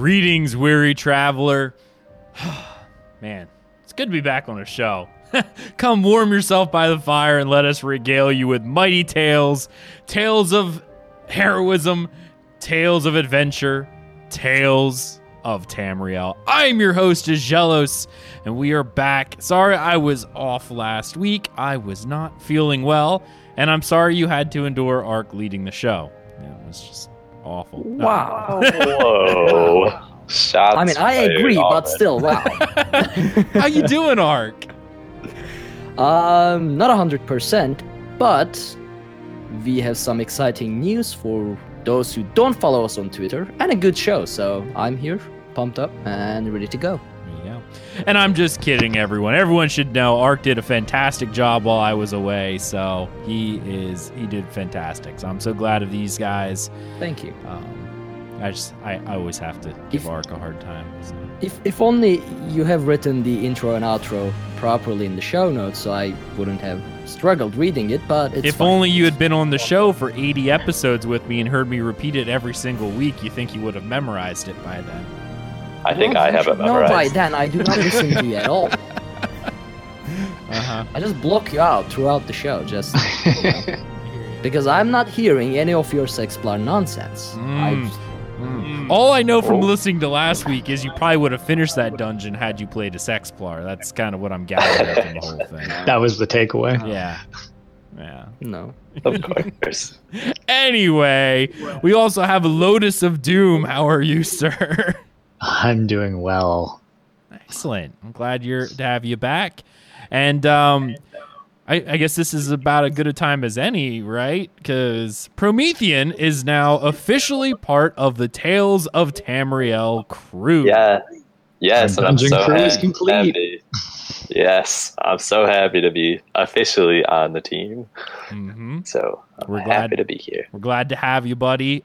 Greetings, weary traveler. Man, it's good to be back on a show. Come warm yourself by the fire and let us regale you with mighty tales. Tales of heroism, tales of adventure, tales of Tamriel. I'm your host, Ixelos, and we are back. Sorry I was off last week. I was not feeling well, and I'm sorry you had to endure Ark leading the show. It was just awful. Wow. Whoa. Shots I mean, I agree, but still, wow. How you doing, Ark? Not 100%, but we have some exciting news for those who don't follow us on Twitter, and a good show, so I'm here, pumped up, and ready to go. Yeah. And I'm just kidding, everyone. Everyone should know Ark did a fantastic job while I was away, so he did fantastic. So I'm so glad of these guys. Thank you. I always have to give Ark a hard time. So. If only you have written the intro and outro properly in the show notes, so I wouldn't have struggled reading it, but it's If only you had been on the show for 80 episodes with me and heard me repeat it every single week, you think you would have memorized it by then. I think I have it memorized. No, by then, I do not listen to you at all. Uh-huh. I just block you out throughout the show, just... You know, because I'm not hearing any of your Sexplar nonsense. All I know from listening to last week is you probably would have finished that dungeon had you played a Sexplar. That's kind of what I'm gathering from the whole thing. That was the takeaway. Yeah. No. Of course. Anyway, we also have Lotus of Doom. How are you, sir? I'm doing well. Excellent. I'm glad to have you back. And I guess this is about as good a time as any, right? Because Promethean is now officially part of the Tales of Tamriel crew. Yeah. Yes, and I'm so happy. Yes, I'm so happy to be officially on the team. Mm-hmm. So we're happy to be here. We're glad to have you, buddy.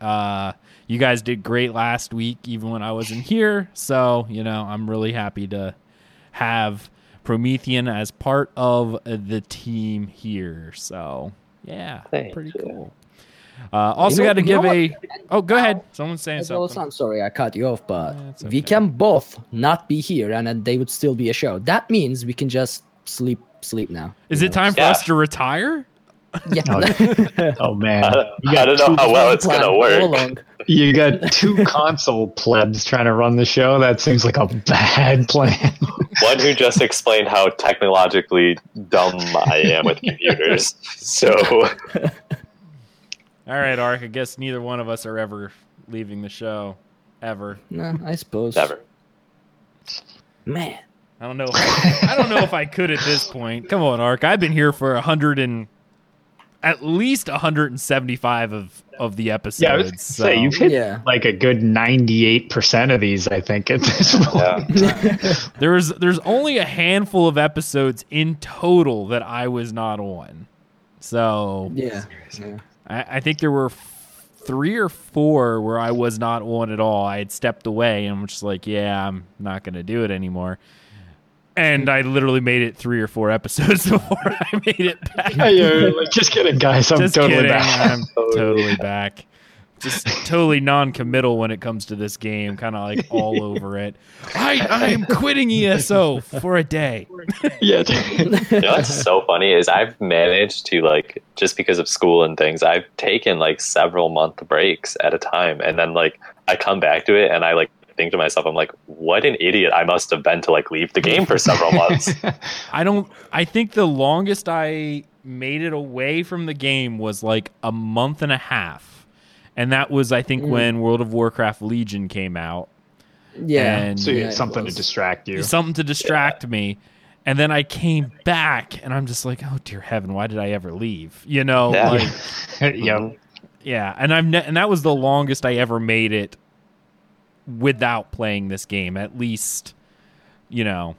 You guys did great last week, even when I wasn't here. So, you know, I'm really happy to have Promethean as part of the team here. So, yeah, Thank you. Pretty cool. Also, got to give a... Oh, go ahead. Someone's saying something. I'm sorry I cut you off, but okay. We can both not be here and then they would still be a show. That means we can just sleep now. Is it time for us to retire? Yeah. Oh, man. I don't know how well it's going to work. You got two console plebs trying to run the show. That seems like a bad plan. One who just explained how technologically dumb I am with computers. So... All right, Ark, I guess neither one of us are ever leaving the show. Ever. No, I suppose. Never. Man. I don't know if I could at this point. Come on, Ark. I've been here for at least 175 of the episodes. Yeah, I was gonna say, you've hit like a good 98% of these, I think, at this point. Yeah. There's only a handful of episodes in total that I was not on. So... Yeah. I think there were three or four where I was not on at all. I had stepped away and I'm just like, I'm not going to do it anymore. And I literally made it three or four episodes before I made it back. Just kidding, guys. I'm totally back. Just totally non-committal when it comes to this game. Kind of like all over it. I am quitting ESO for a day. Yeah. You know what's so funny is I've managed to, like, just because of school and things, I've taken like several month breaks at a time. And then like I come back to it and I like think to myself, I'm like, what an idiot I must have been to like leave the game for several months. I think the longest I made it away from the game was like a month and a half. And that was, I think, when World of Warcraft Legion came out. Yeah. And so you had something to distract you. Something to distract me. And then I came back, and I'm just like, oh, dear heaven, why did I ever leave? You know? Yeah. Like, yeah. And that was the longest I ever made it without playing this game, at least, you know,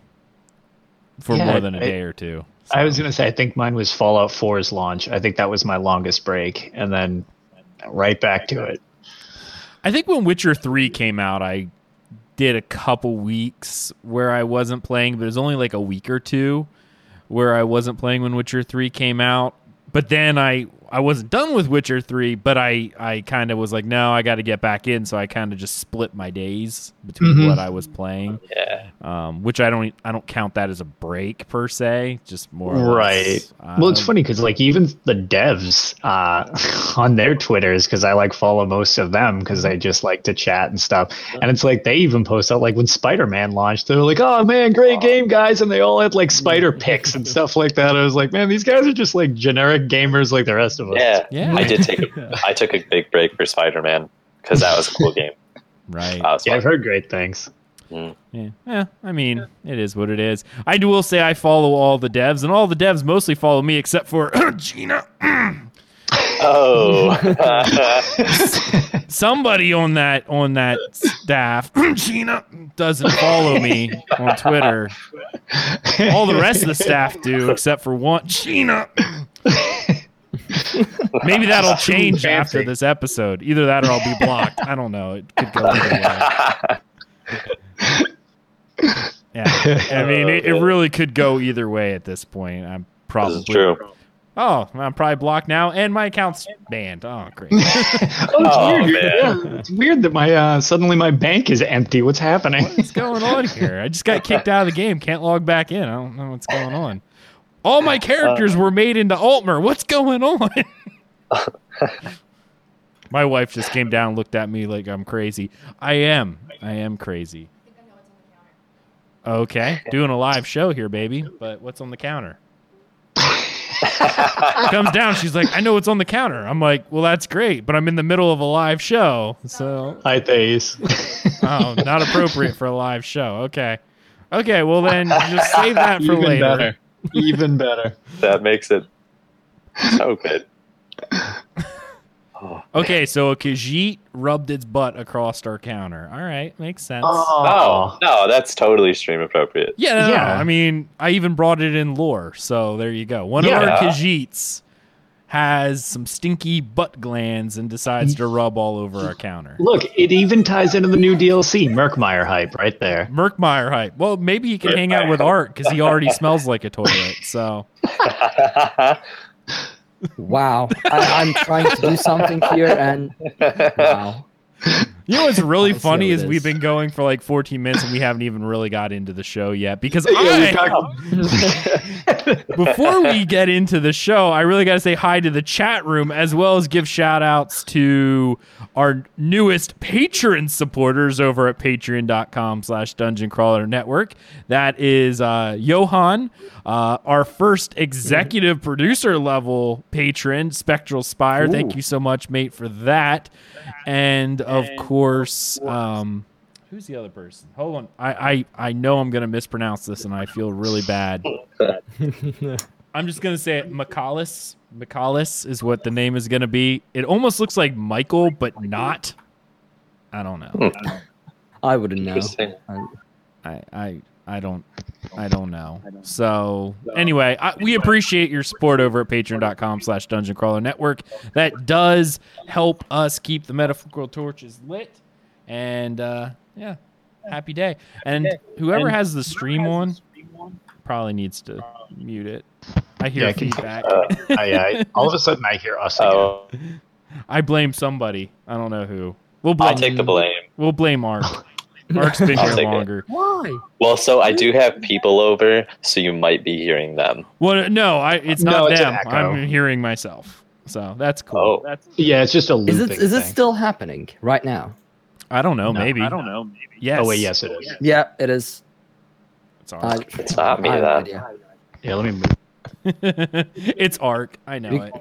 for more than a day or two. So. I was going to say, I think mine was Fallout 4's launch. I think that was my longest break. And then... right back to it. I think when Witcher 3 came out, I did a couple weeks where I wasn't playing, but it was only like a week or two where I wasn't playing when Witcher 3 came out. But then I I wasn't done with Witcher 3, but I kind of was like, no, I got to get back in. So I kind of just split my days between what I was playing, which I don't count that as a break per se, just more or less. Well, it's funny because like even the devs on their Twitters, because I like follow most of them because they just like to chat and stuff. And it's like they even post out like when Spider-Man launched, they're like, oh man, great game, guys. And they all had like spider picks and stuff like that. I was like, man, these guys are just like generic gamers like the rest of us. Yeah. I took a big break for Spider-Man because that was a cool game. I've heard great things. I mean, it is what it is. I will say I follow all the devs, and all the devs mostly follow me except for Gina. Somebody on that staff, Gina, doesn't follow me on Twitter. All the rest of the staff do except for one, Gina. Maybe that'll change after this episode. Either that or I'll be blocked. I don't know. It could go either way. Yeah. I mean, it really could go either way at this point. I'm probably true. Oh, I'm probably blocked now, and my account's banned. Oh, great. It's weird. Yeah, it's weird that my suddenly my bank is empty. What's happening? What's going on here? I just got kicked out of the game. Can't log back in. I don't know what's going on. All my characters were made into Altmer. What's going on? My wife just came down and looked at me like I'm crazy. I am crazy. I think I know what's on the counter. Okay. Doing a live show here, baby. But what's on the counter? Comes down. She's like, I know what's on the counter. I'm like, well, that's great. But I'm in the middle of a live show. So. Hi, Thais. Oh, not appropriate for a live show. Okay. Well, then just save that for later. Even better. That makes it so good. Okay, so a Khajiit rubbed its butt across our counter. All right, makes sense. Oh, no, that's totally stream appropriate. Yeah. I mean, I even brought it in lore, so there you go. One of our Khajiits has some stinky butt glands and decides to rub all over our counter. Look, it even ties into the new DLC, Murkmire hype right there. Well, maybe he can hang out with Ark because he already smells like a toilet, so... Wow. I'm trying to do something here, and wow. You know what's really funny is we've been going for like 14 minutes and we haven't even really got into the show yet because before we get into the show, I really got to say hi to the chat room as well as give shout outs to our newest Patreon supporters over at patreon.com/dungeoncrawler network. That is Johan, our first executive producer level patron, Spectral Spire. Ooh. Thank you so much, mate, for that. And of course, who's the other person? Hold on. I know I'm going to mispronounce this, and I feel really bad. I'm just going to say it. Michalis. Michalis is what the name is going to be. It almost looks like Michael, but not. I don't know. I wouldn't know. I don't know. So anyway, we appreciate your support over at patreon.com/dungeoncrawler network. That does help us keep the metaphorical torches lit. And happy day. And whoever has the stream on probably needs to mute it. I hear feedback. All of a sudden, I hear us again. I blame somebody. I don't know who. I'll take the blame. We'll blame Mark. Mark's been here longer. Why? Well, so I do have people over, so you might be hearing them. Well, no, it's not them. I'm hearing myself. So that's cool. It's just a looping thing. Is it still happening right now? I don't know. Maybe. Yes. Oh, wait, yes, it is. Yeah, it is. It's Ark. It's not me, though. Yeah, let me move. It's Ark. I know it.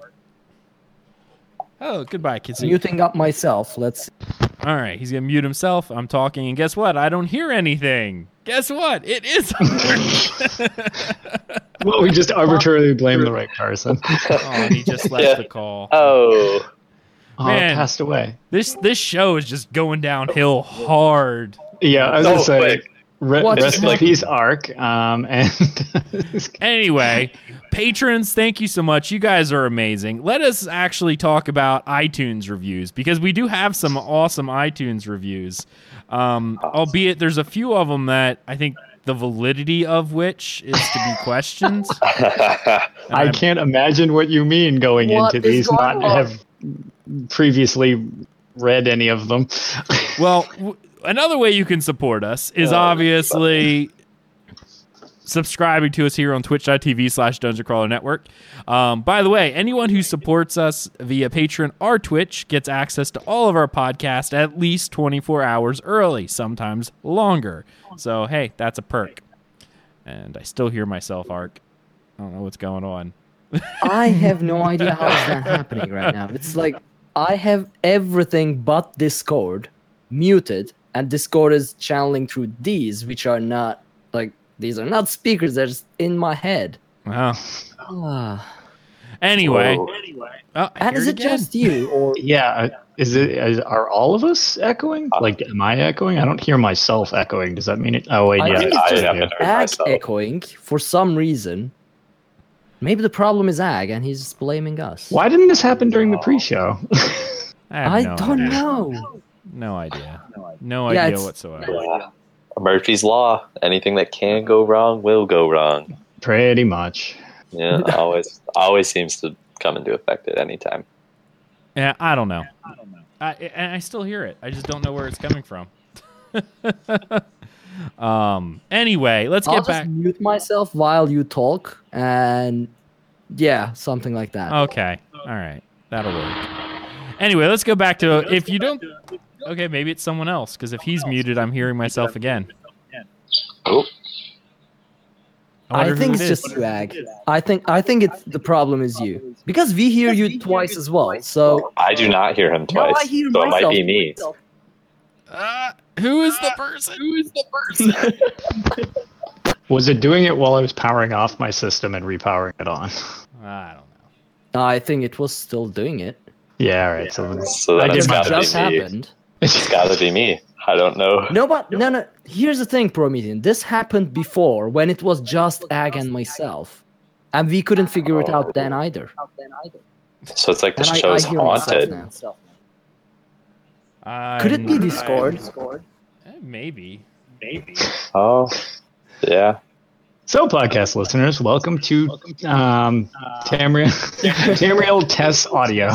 Oh, goodbye, kids. Muting up myself. Let's. All right, he's going to mute himself. I'm talking, and guess what? I don't hear anything. Guess what? It is. Well, we just arbitrarily blame the right person. And he just left the call. Man, passed away. This show is just going downhill hard. Yeah, I was going to say, rest in peace, Ark. Anyway, patrons, thank you so much. You guys are amazing. Let us actually talk about iTunes reviews because we do have some awesome iTunes reviews. Albeit there's a few of them that I think the validity of which is to be questioned. I can't imagine what you mean going into these, not have previously read any of them. Well, another way you can support us is obviously subscribing to us here on twitch.tv/dungeoncrawler network. By the way, anyone who supports us via Patreon or Twitch gets access to all of our podcasts at least 24 hours early, sometimes longer. So, hey, that's a perk. And I still hear myself, Ark. I don't know what's going on. I have no idea how is that happening right now. It's like I have everything but Discord muted, and Discord is channeling through these, which are not like... These are not speakers. They're just in my head. Wow. Anyway. Oh, and is it just you? Or yeah. Are all of us echoing? Like, am I echoing? I don't hear myself echoing. Does that mean it? Oh, wait. I think it's just Ag echoing for some reason. Maybe the problem is Ag, and he's blaming us. Why didn't this happen during the pre-show? I don't know. No idea. No idea whatsoever. Yeah. Murphy's Law. Anything that can go wrong will go wrong. Pretty much. Yeah, always seems to come into effect at any time. Yeah, I don't know. I still hear it. I just don't know where it's coming from. Anyway, let's get back. I'll just mute myself while you talk, and yeah, something like that. Okay. All right. That'll work. Anyway, let's go back to if you don't... Okay, maybe it's someone else, because if he's muted, I'm hearing myself again. Oh. I think it's just you, Ag. I think it's the problem is you. Because we hear you twice as well, so... I do not hear him twice, so it might be me. Who is the person? Was it doing it while I was powering off my system and repowering it on? I don't know. I think it was still doing it. Yeah, all right. So that just happened. It's gotta be me. I don't know. No. Here's the thing, Promethean. This happened before when it was just Ag and myself, and we couldn't figure it out then either. So it's like the show's haunted. Could it be Discord? Maybe. Oh, yeah. So, podcast listeners, welcome to Tamriel Test Audio.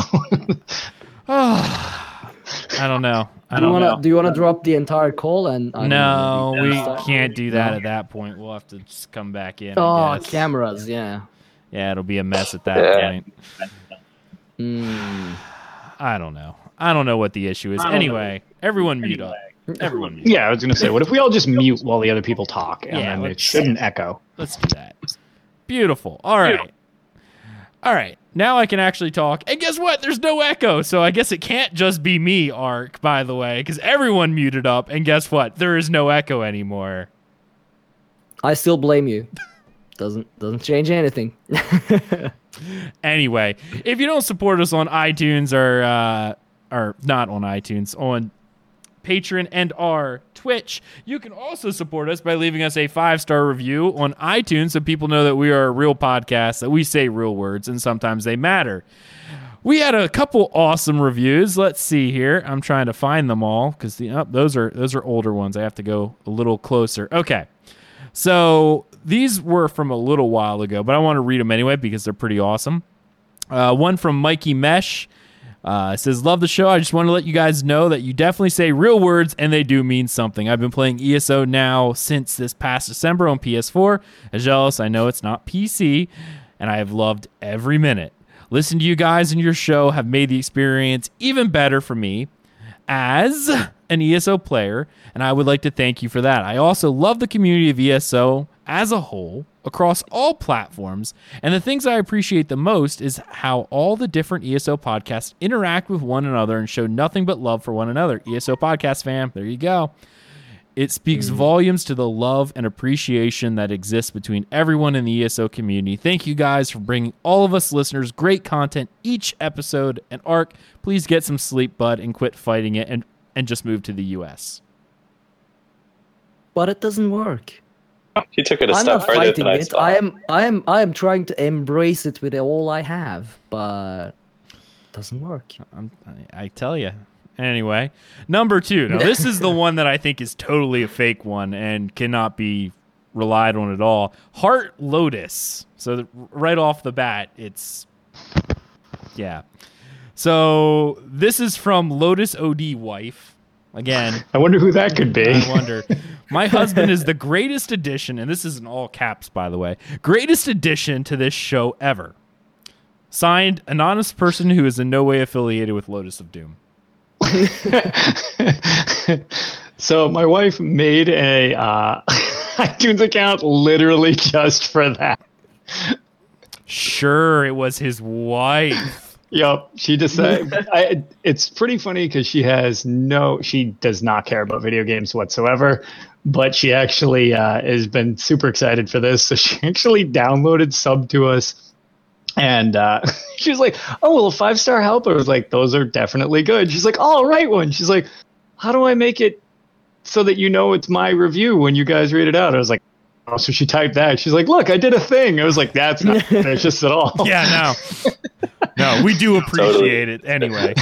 I don't know. Do you want to drop the entire call? No, we can't do that at that point. We'll have to just come back in. Oh, cameras, yeah. Yeah, it'll be a mess at that point. I don't know what the issue is. Anyway, everyone mute up. Everyone mute. Yeah, I was going to say, what if we all just mute while the other people talk, and then it shouldn't echo? Let's do that. Beautiful. All right. Now I can actually talk. And guess what? There's no echo, so I guess it can't just be me, Ark, by the way, because everyone muted up, and guess what? There is no echo anymore. I still blame you. Doesn't change anything. Anyway, if you don't support us on iTunes or not on iTunes, on Patreon and our Twitch, you can also support us by leaving us a 5-star review on iTunes so people know that we are a real podcast, that we say real words, and sometimes they matter. We had a couple awesome reviews. Let's see here. I'm trying to find them all because those are older ones. I have to go a little closer. Okay, so these were from a little while ago, but I want to read them anyway because they're pretty awesome. One from Mikey Mesh. It says, love the show. I just want to let you guys know that you definitely say real words and they do mean something. I've been playing ESO now since this past December on PS4. Ixelos, I know it's not PC, and I have loved every minute. Listen to you guys and your show have made the experience even better for me as an ESO player, and I would like to thank you for that. I also love the community of ESO as a whole, across all platforms, and the things I appreciate the most is how all the different ESO podcasts interact with one another and show nothing but love for one another. ESO podcast fam, there you go. It speaks volumes to the love and appreciation that exists between everyone in the ESO community. Thank you guys for bringing all of us listeners great content each episode. And Ark, please get some sleep, bud, and quit fighting it and just move to the US. But it doesn't work. He took it a step further than I thought. I am trying to embrace it with all I have, but it doesn't work. I tell you. Anyway, number 2. Now, this is the one that I think is totally a fake one and cannot be relied on at all. Heart Lotus. So right off the bat, it's... Yeah. So this is from Lotus OD Wife. Again. I wonder who that could be. I wonder. My husband is the greatest addition, and this is in all caps, by the way, greatest addition to this show ever. Signed, an honest person who is in no way affiliated with Lotus of Doom. So my wife made a iTunes account literally just for that. Sure, it was his wife. Yep, she decided. It's pretty funny because she does not care about video games whatsoever, but she actually has been super excited for this. So she actually downloaded sub to us, and she was like, "Oh, well, a 5-star helper." I was like, "Those are definitely good." She's like, "Oh, I'll write one." She's like, "How do I make it so that you know it's my review when you guys read it out?" I was like, "Oh." So she typed that. She's like, "Look, I did a thing." I was like, "That's not vicious at all." Yeah, no. No, we do appreciate it anyway.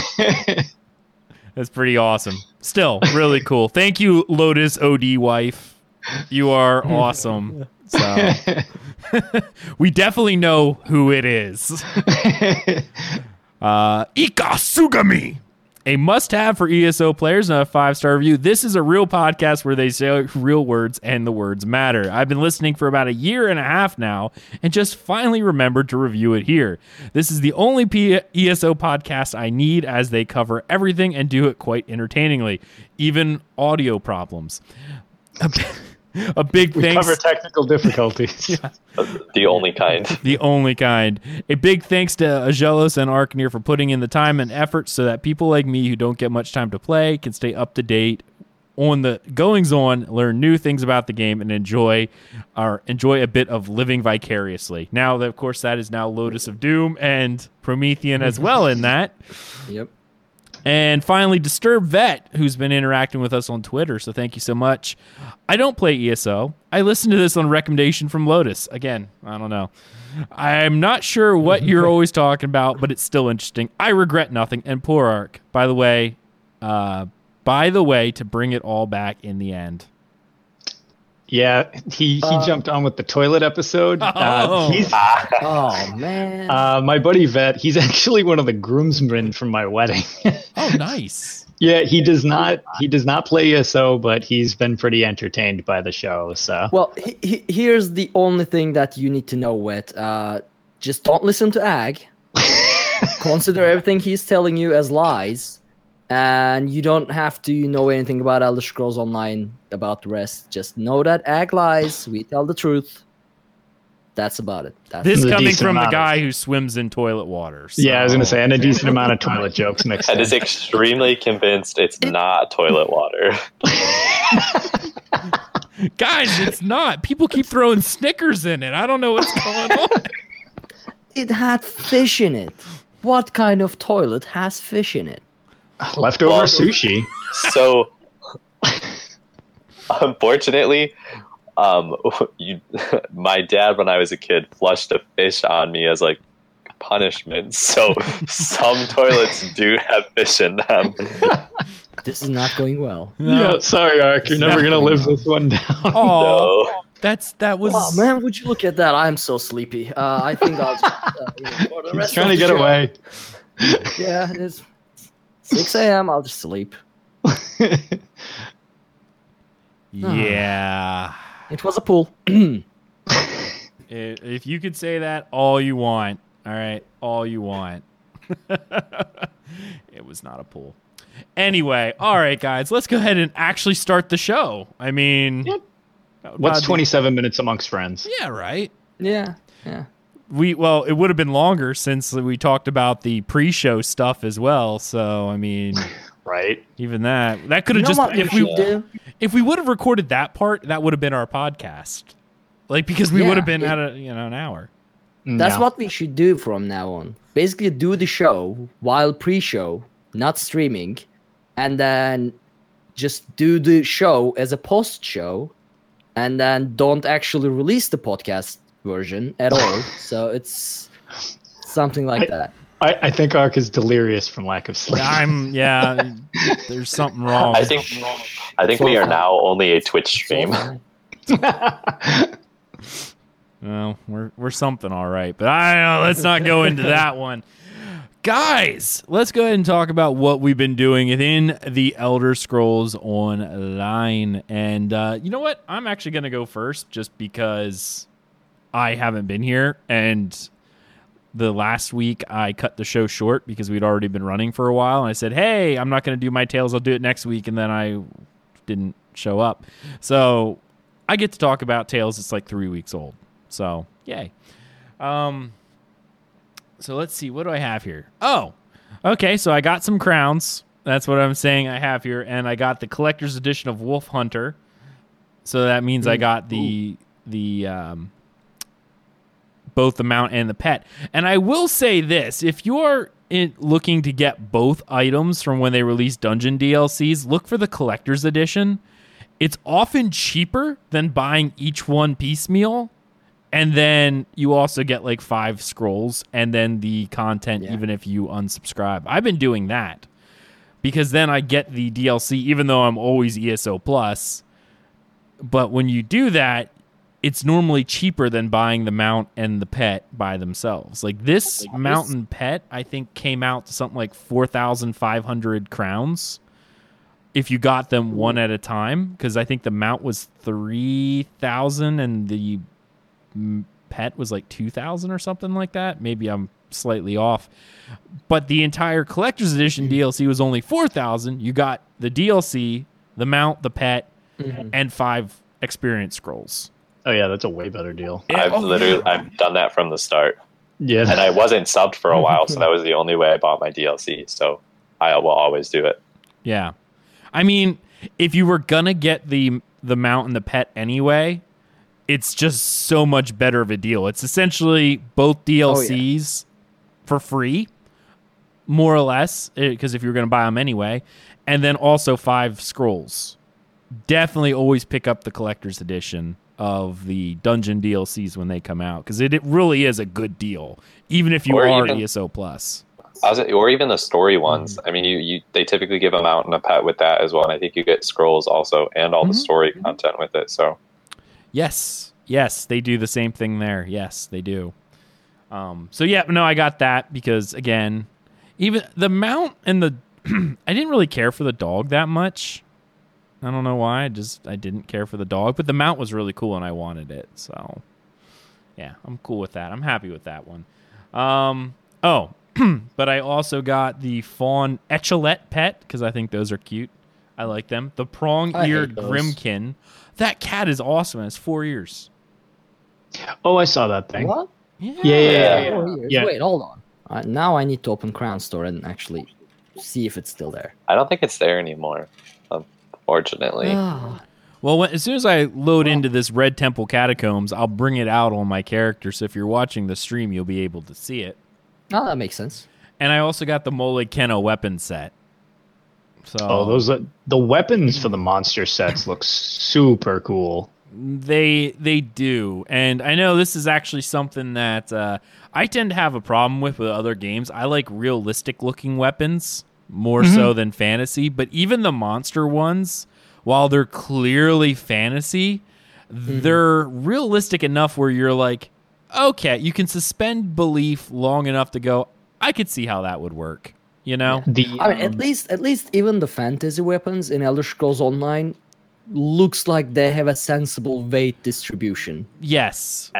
That's pretty awesome. Still, really cool. Thank you, Lotus OD Wife. You are awesome. So we definitely know who it is. Ika Sugami. A must-have for ESO players and a 5-star review. This is a real podcast where they say real words and the words matter. I've been listening for about 1.5 years now and just finally remembered to review it here. This is the only ESO podcast I need, as they cover everything and do it quite entertainingly, even audio problems. A big thanks. We cover technical difficulties. Yeah. The only kind. The only kind. A big thanks to Ixelos and Arkaneer for putting in the time and effort so that people like me who don't get much time to play can stay up to date on the goings-on, learn new things about the game, and enjoy a bit of living vicariously. Now, of course, that is now Lotus of Doom and Promethean as well in that. Yep. And finally, Disturb Vet, who's been interacting with us on Twitter, so thank you so much. I don't play ESO. I listened to this on recommendation from Lotus. Again, I don't know. I'm not sure what you're always talking about, but it's still interesting. I regret nothing, and poor Ark. By the way, to bring it all back in the end. Yeah, he jumped on with the toilet episode. Man. My buddy Vet, he's actually one of the groomsmen from my wedding. Oh, nice. Yeah, he does not play ESO, but he's been pretty entertained by the show. So well, here's the only thing that you need to know, Wet. Just don't listen to Ag. Consider everything he's telling you as lies. And you don't have to know anything about Elder Scrolls Online, about the rest. Just know that Ag lies. We tell the truth. That's about it. This is coming from the guy who swims in toilet water. So. Yeah, I was going to say, and a decent amount of toilet jokes mixed in. And is extremely convinced it's not toilet water. Guys, it's not. People keep throwing Snickers in it. I don't know what's going on. It had fish in it. What kind of toilet has fish in it? Leftover sushi. So, unfortunately, my dad, when I was a kid, flushed a fish on me as like punishment. So some toilets do have fish in them. This is not going well. No. Yeah, sorry, Ark, you're never gonna live this one down. Oh, no. That was. Oh man, would you look at that? I'm so sleepy. I think I'll. He's trying to get away. Yeah, it is. 6 a.m. I'll just sleep. Yeah. It was a pool. If you could say that all you want, all right, all you want. It was not a pool. Anyway, all right, guys, let's go ahead and actually start the show. I mean, yep. What's 27 minutes amongst friends? Yeah, right. Yeah. It would have been longer since we talked about the pre-show stuff as well. So I mean, right? Even that could have if we would have recorded that part, that would have been our podcast. Like because we would have been at an hour. That's what we should do from now on. Basically, do the show while pre-show, not streaming, and then just do the show as a post-show, and then don't actually release the podcast version at all. So it's something like that. I think Ark is delirious from lack of sleep. There's something wrong. I think we are now only a Twitch stream. Well, we're something all right, but I don't know. Let's not go into that one. Guys, let's go ahead and talk about what we've been doing within the Elder Scrolls Online. And you know what? I'm actually going to go first just because I haven't been here. And the last week I cut the show short because we'd already been running for a while. And I said, hey, I'm not going to do my Tales. I'll do it next week. And then I didn't show up. So I get to talk about Tales. It's like 3 weeks old. So, yay. So let's see. What do I have here? Oh, okay. So I got some crowns. That's what I'm saying I have here. And I got the collector's edition of Wolf Hunter. So that means I got the both the mount and the pet. And I will say this. If you are looking to get both items from when they release dungeon DLCs, look for the collector's edition. It's often cheaper than buying each one piecemeal. And then you also get like 5 scrolls and then the content, even if you unsubscribe. I've been doing that because then I get the DLC, even though I'm always ESO Plus. But when you do that, it's normally cheaper than buying the mount and the pet by themselves. Like this mount and pet, I think, came out to something like 4,500 crowns if you got them one at a time. Because I think the mount was 3,000 and the pet was like 2,000 or something like that. Maybe I'm slightly off, but the entire collector's edition DLC was only 4,000. You got the DLC, the mount, the pet, and 5 experience scrolls. Oh yeah, that's a way better deal. I've done that from the start. Yeah, and I wasn't subbed for a while, so that was the only way I bought my DLC. So I will always do it. Yeah, I mean, if you were gonna get the mount and the pet anyway, it's just so much better of a deal. It's essentially both DLCs for free, more or less, because if you're going to buy them anyway, and then also 5 scrolls. Definitely always pick up the collector's edition of the dungeon DLCs when they come out, because it really is a good deal, even if you are ESO Plus. Or even the story ones. I mean, they typically give them out and a pet with that as well, and I think you get scrolls also and all the story content with it, so... Yes, they do the same thing there. Yes, they do. So yeah, no, I got that because again, even the mount and the I didn't really care for the dog that much. I don't know why. I didn't care for the dog, but the mount was really cool and I wanted it. So yeah, I'm cool with that. I'm happy with that one. But I also got the fawn Echolette pet because I think those are cute. I like them. The prong-eared Grimkin. That cat is awesome. It has 4 ears. Oh, I saw that thing. What? Yeah. 4 ears. Yeah. Wait, hold on. Now I need to open Crown Store and actually see if it's still there. I don't think it's there anymore, unfortunately. Well, as soon as I load into this Red Temple Catacombs, I'll bring it out on my character. So if you're watching the stream, you'll be able to see it. Oh, that makes sense. And I also got the Mole Keno weapon set. So, the weapons for the monster sets look super cool. They do, and I know this is actually something that I tend to have a problem with other games. I like realistic looking weapons more so than fantasy, but even the monster ones, while they're clearly fantasy, they're realistic enough where you're like, okay, you can suspend belief long enough to go, I could see how that would work. You know, I mean, at least even the fantasy weapons in Elder Scrolls Online looks like they have a sensible weight distribution. Yes.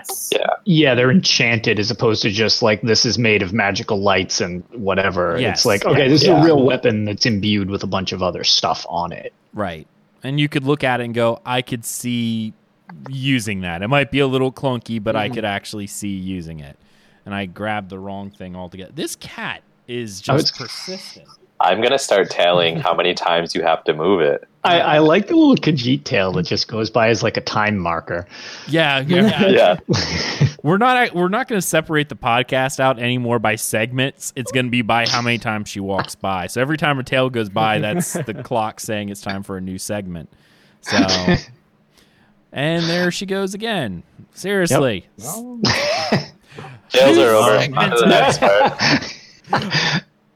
Yeah, they're enchanted as opposed to just like this is made of magical lights and whatever. Yes. It's like, okay, this is a real weapon that's imbued with a bunch of other stuff on it. Right. And you could look at it and go, I could see using that. It might be a little clunky, but I could actually see using it. And I grabbed the wrong thing altogether. This cat is just persistent. I'm going to start tailing how many times you have to move it. I like the little Khajiit tail that just goes by as like a time marker. Yeah. We're not going to separate the podcast out anymore by segments. It's going to be by how many times she walks by. So every time her tail goes by, that's the clock saying it's time for a new segment. So, and there she goes again. Seriously. Yep. Tails are over. On to the next part.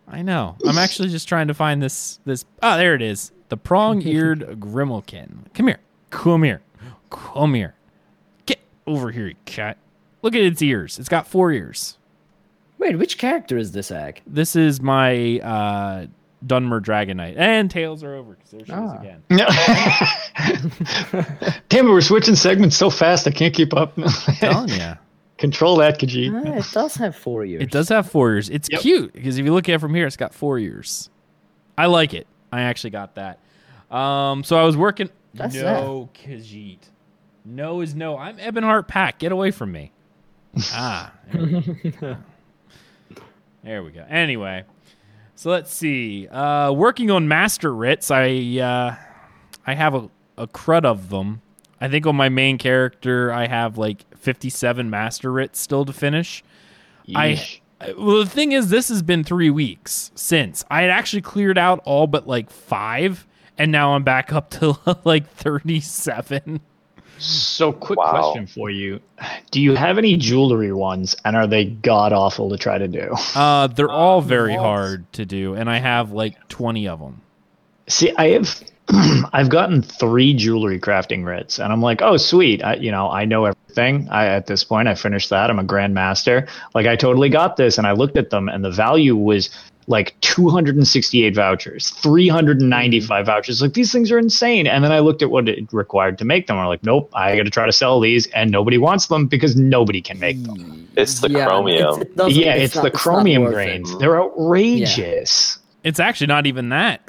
I know. I'm actually just trying to find this. There it is. The prong-eared Grimalkin. Come here. Come here. Get over here, you cat. Look at its ears. It's got 4 ears. Wait, which character is this, Ag? This is my Dunmer Dragonite. And tails are over, because there she is again. No. Damn it, we're switching segments so fast I can't keep up. Telling ya. Control that, Khajiit. It does have 4 ears. It does have 4 ears. It's cute, because if you look at it from here, it's got 4 ears. I like it. I actually got that. So I was working... That's no, Khajiit. No is no. I'm Ebonheart Pack. Get away from me. There we go. Anyway, so let's see. Working on Master Writs, I have a crud of them. I think on my main character, I have like 57 Master Writs still to finish. Yeesh. Well, the thing is, this has been 3 weeks since. I had actually cleared out all but like 5, and now I'm back up to like 37. So quick question for you. Do you have any jewelry ones, and are they god-awful to try to do? They're all very hard to do, and I have like 20 of them. See, I have... I've gotten 3 jewelry crafting writs, and I'm like, oh, sweet. I know everything. At this point, I finished that. I'm a grandmaster. Like, I totally got this, and I looked at them, and the value was... like 268 vouchers, 395 vouchers. Like, these things are insane. And then I looked at what it required to make them. I'm like, nope, I got to try to sell these, and nobody wants them because nobody can make them. It's the chromium. It's the chromium grains. They're outrageous. Yeah. It's actually not even that.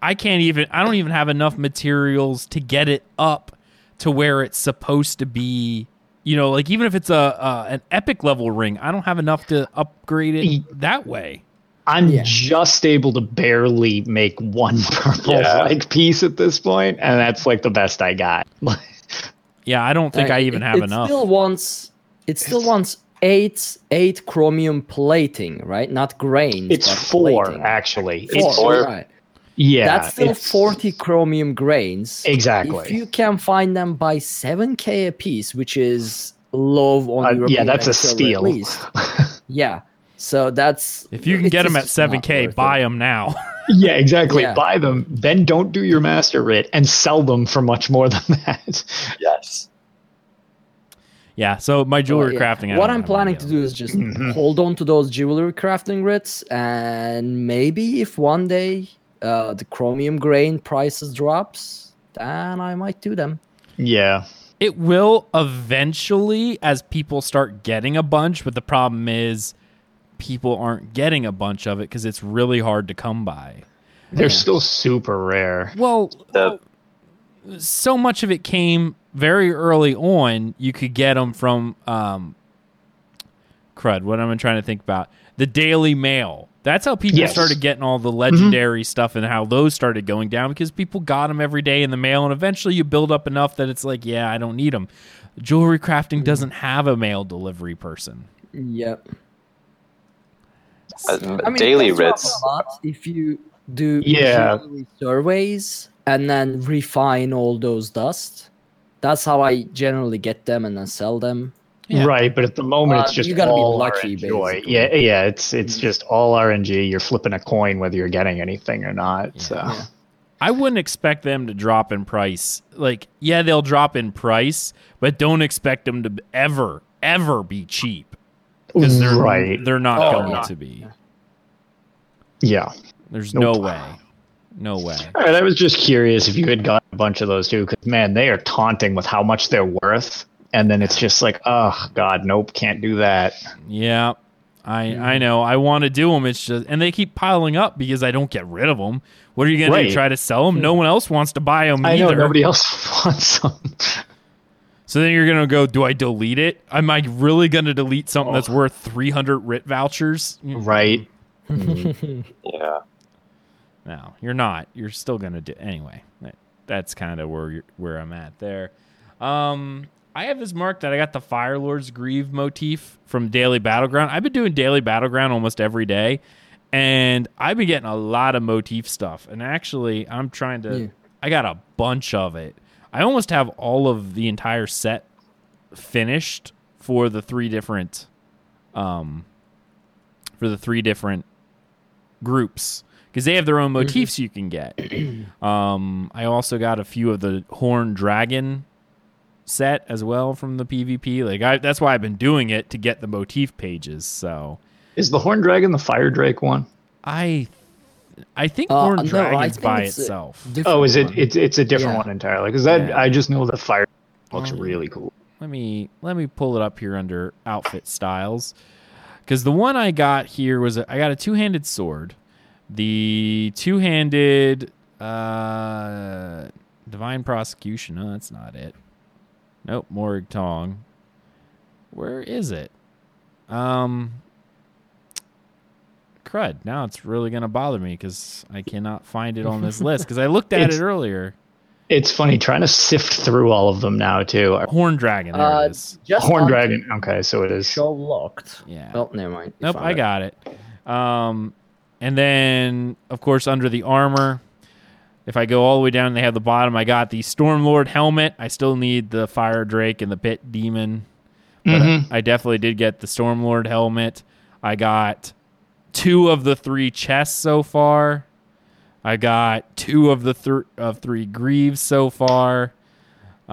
I don't even have enough materials to get it up to where it's supposed to be. You know, like, even if it's an epic level ring, I don't have enough to upgrade it that way. I'm just able to barely make one purple piece at this point, and that's like the best I got. I don't think I even have enough. It still wants eight chromium plating, right? Not grains. It's 4 plating. Actually. It's 4. Right. Yeah, that's still 40 chromium grains. Exactly. If you can find them by 7K a piece, which is low on European. Yeah, that's a steal. Yeah. So that's... If you can get them at 7K, buy them now. Yeah, exactly. Yeah. Buy them. Then don't do your master writ and sell them for much more than that. Yes. Yeah, so my jewelry crafting... What I'm planning to do is just hold on to those jewelry crafting writs, and maybe if one day the chromium grain prices drops, then I might do them. Yeah. It will eventually, as people start getting a bunch, but the problem is... people aren't getting a bunch of it because it's really hard to come by. They're still super rare. Well, so much of it came very early on. You could get them from crud. What am I trying to think about? The Daily Mail. That's how people started getting all the legendary stuff, and how those started going down because people got them every day in the mail, and eventually you build up enough that it's like, I don't need them. Jewelry crafting doesn't have a mail delivery person. Yep. Daily writs. If you do surveys and then refine all those dust, that's how I generally get them and then sell them. Yeah. Right, but at the moment it's just all lucky, RNG. Yeah, it's just all RNG. You're flipping a coin whether you're getting anything or not. Yeah. So I wouldn't expect them to drop in price. Like, they'll drop in price, but don't expect them to ever be cheap. Because they're not going to be. Yeah. There's no way. No way. All right, I was just curious if you had gotten a bunch of those too, because, man, they are taunting with how much they're worth, and then it's just like, oh, God, nope, can't do that. Yeah, I know. I want to do them. It's just, and they keep piling up because I don't get rid of them. What are you going to do, try to sell them? No one else wants to buy them either. I know, nobody else wants them. So then you're going to go, do I delete it? Am I really going to delete something that's worth 300 writ vouchers? Right. Yeah. No, you're not. You're still going to do... Anyway, that's kind of where I'm at there. I have this mark that I got the Fire Lord's Grieve motif from Daily Battleground. I've been doing Daily Battleground almost every day, and I've been getting a lot of motif stuff. And actually, I'm trying to... Yeah. I got a bunch of it. I almost have all of the entire set finished for the 3 different groups, because they have their own motifs you can get. I also got a few of the Horn Dragon set as well from the PvP. Like that's why I've been doing it, to get the motif pages. So is the Horn Dragon the Fire Drake one? I think Horn Dragon's by itself. Oh, is it? It's a different one entirely, because I just know the Fire looks really cool. Let me pull it up here under outfit styles, because the one I got here was I got a two-handed sword, the two-handed divine prosecution. No, that's not it. Nope, Morg Tong. Where is it? Crud. Now it's really going to bother me because I cannot find it on this list, because I looked at it earlier. It's funny trying to sift through all of them now too. Horn Dragon. There it is. Horn Dragon. Okay, so it is. So locked. Yeah. Well, never mind. Nope, I got it. And then, of course, under the armor, if I go all the way down, they have the bottom. I got the Stormlord helmet. I still need the Fire Drake and the Pit Demon. But I definitely did get the Stormlord helmet. I got 2 of the 3 chests so far. I got 2 of the 3 greaves so far. 2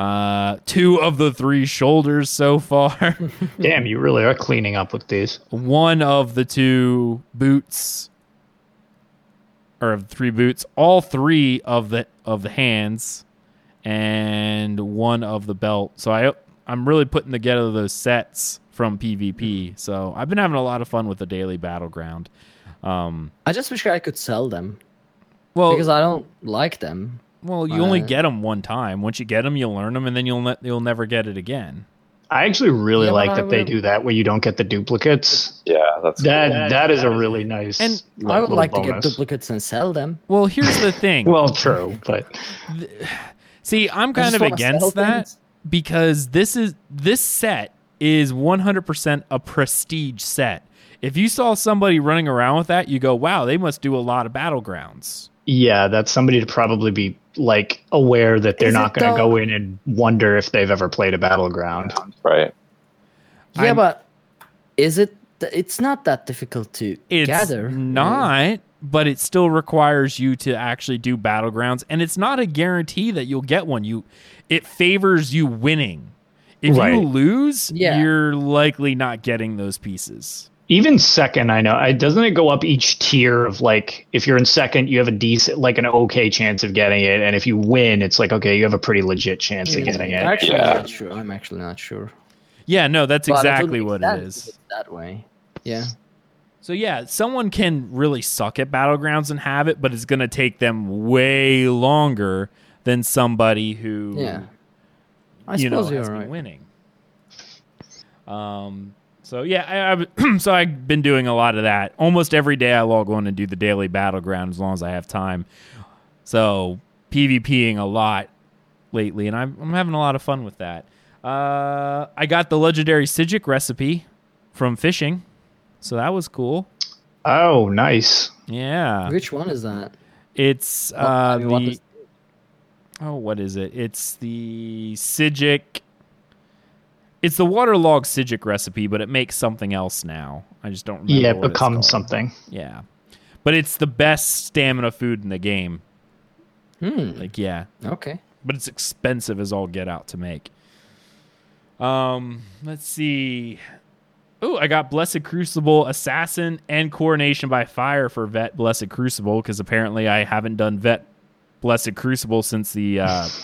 of the 3 shoulders so far. Damn, you really are cleaning up with these. 1 of the 2 boots, or of 3 boots. All 3 of the hands, and 1 of the belt. So I'm really putting together those sets from PvP. So I've been having a lot of fun with the daily battleground. I just wish I could sell them. Well, because I don't like them. Well, you only get them one time. Once you get them, you'll learn them, and then you'll never get it again. I actually really like that they do that, where you don't get the duplicates. Yeah, that's cool. That is a really nice. And I would like to get duplicates and sell them. Well, here's the thing. Well, true, but see, I'm kind of against that things. Because this set is 100% a prestige set. If you saw somebody running around with that, you go, wow, they must do a lot of battlegrounds. Yeah, that's somebody to probably be like aware that they're not going to go in and wonder if they've ever played a battleground. Right. Yeah, but is it? It's not that difficult to gather. It's not, but it still requires you to actually do battlegrounds, and it's not a guarantee that you'll get one. It favors you winning. If you lose, you're likely not getting those pieces. Even second, I know. Doesn't it go up each tier of, like, if you're in second, you have a decent, like, an okay chance of getting it, and if you win, it's like, okay, you have a pretty legit chance of getting it. I'm actually not sure. Yeah, no, that's exactly what it is. That way, yeah. So, yeah, someone can really suck at Battlegrounds and have it, but it's going to take them way longer than somebody who, has been winning. So, yeah, so I've been doing a lot of that. Almost every day I log on and do the daily battleground as long as I have time. So PvPing a lot lately, and I'm having a lot of fun with that. I got the legendary Sijic recipe from fishing, so that was cool. Oh, nice. Yeah. Which one is that? It's what is it? It's the Sijic. It's the waterlogged Sijic recipe, but it makes something else now. I just don't remember. Yeah, it becomes something. Yeah. But it's the best stamina food in the game. Like, yeah. Okay. But it's expensive as all get out to make. Let's see. Oh, I got Blessed Crucible, Assassin, and Coronation by Fire for Vet Blessed Crucible, because apparently I haven't done Vet Blessed Crucible since they added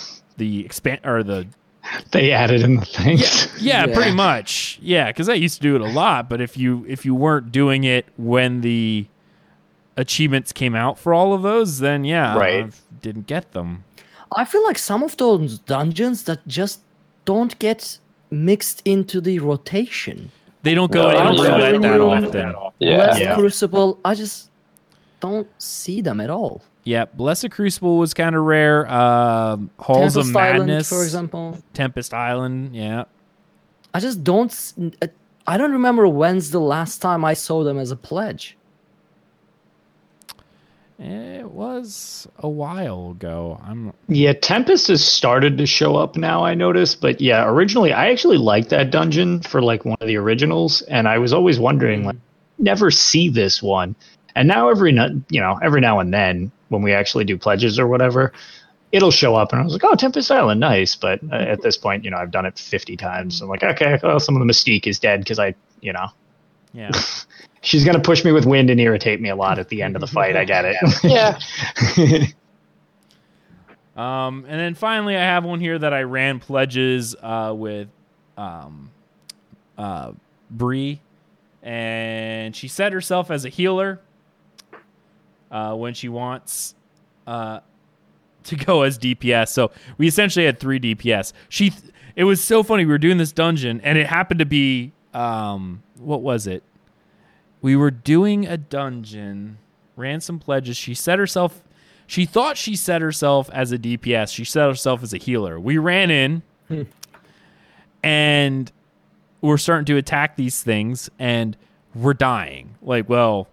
in the things. Yeah, pretty much. Yeah, because I used to do it a lot, but if you weren't doing it when the achievements came out for all of those, then I didn't get them. I feel like some of those dungeons that just don't get mixed into the rotation. They don't go into that often. Yeah. Blessed Crucible, I just don't see them at all. Yeah, Blessed Crucible was kind of rare. Halls Tempest of Madness, Island, for example. Tempest Island, yeah. I just don't... I don't remember when's the last time I saw them as a pledge. It was a while ago. Tempest has started to show up now, I noticed. But yeah, originally, I actually liked that dungeon for like one of the originals. And I was always wondering, like, never see this one. And now every now and then, when we actually do pledges or whatever, it'll show up. And I was like, oh, Tempest Island, nice. But at this point, you know, I've done it 50 times. So I'm like, okay, well, some of the mystique is dead because I, you know. Yeah. She's going to push me with wind and irritate me a lot at the end of the fight. I get it. Yeah. And then finally, I have one here that I ran pledges with Bree. And she set herself as a healer when she wants to go as DPS. So we essentially had 3 DPS. It was so funny. We were doing this dungeon, and it happened to be... what was it? We were doing a dungeon, ran some pledges. She thought she set herself as a DPS. She set herself as a healer. We ran in and we're starting to attack these things and we're dying. Like, well,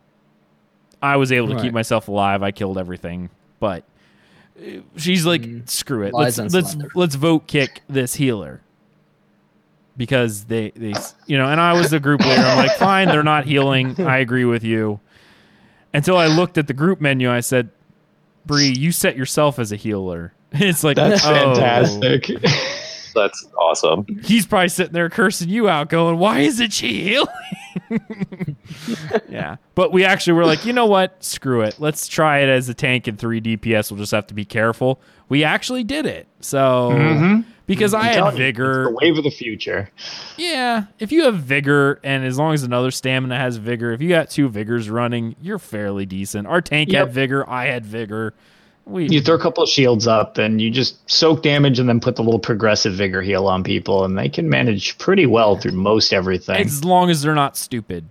I was able to keep myself alive. I killed everything, but she's like, screw it. Let's vote kick this healer. Because they, you know, and I was the group leader. I'm like, fine, they're not healing. I agree with you. Until I looked at the group menu, I said, Bree, you set yourself as a healer. It's like, that's fantastic. That's awesome. He's probably sitting there cursing you out going, why isn't she healing? Yeah. But we actually were like, you know what? Screw it. Let's try it as a tank and 3 DPS. We'll just have to be careful. We actually did it. So... Mm-hmm. Because I had vigor. It's the wave of the future. Yeah. If you have vigor, and as long as another stamina has vigor, if you got 2 vigors running, you're fairly decent. Our tank had vigor. I had vigor. You throw a couple of shields up, and you just soak damage and then put the little progressive vigor heal on people, and they can manage pretty well through most everything. As long as they're not stupid.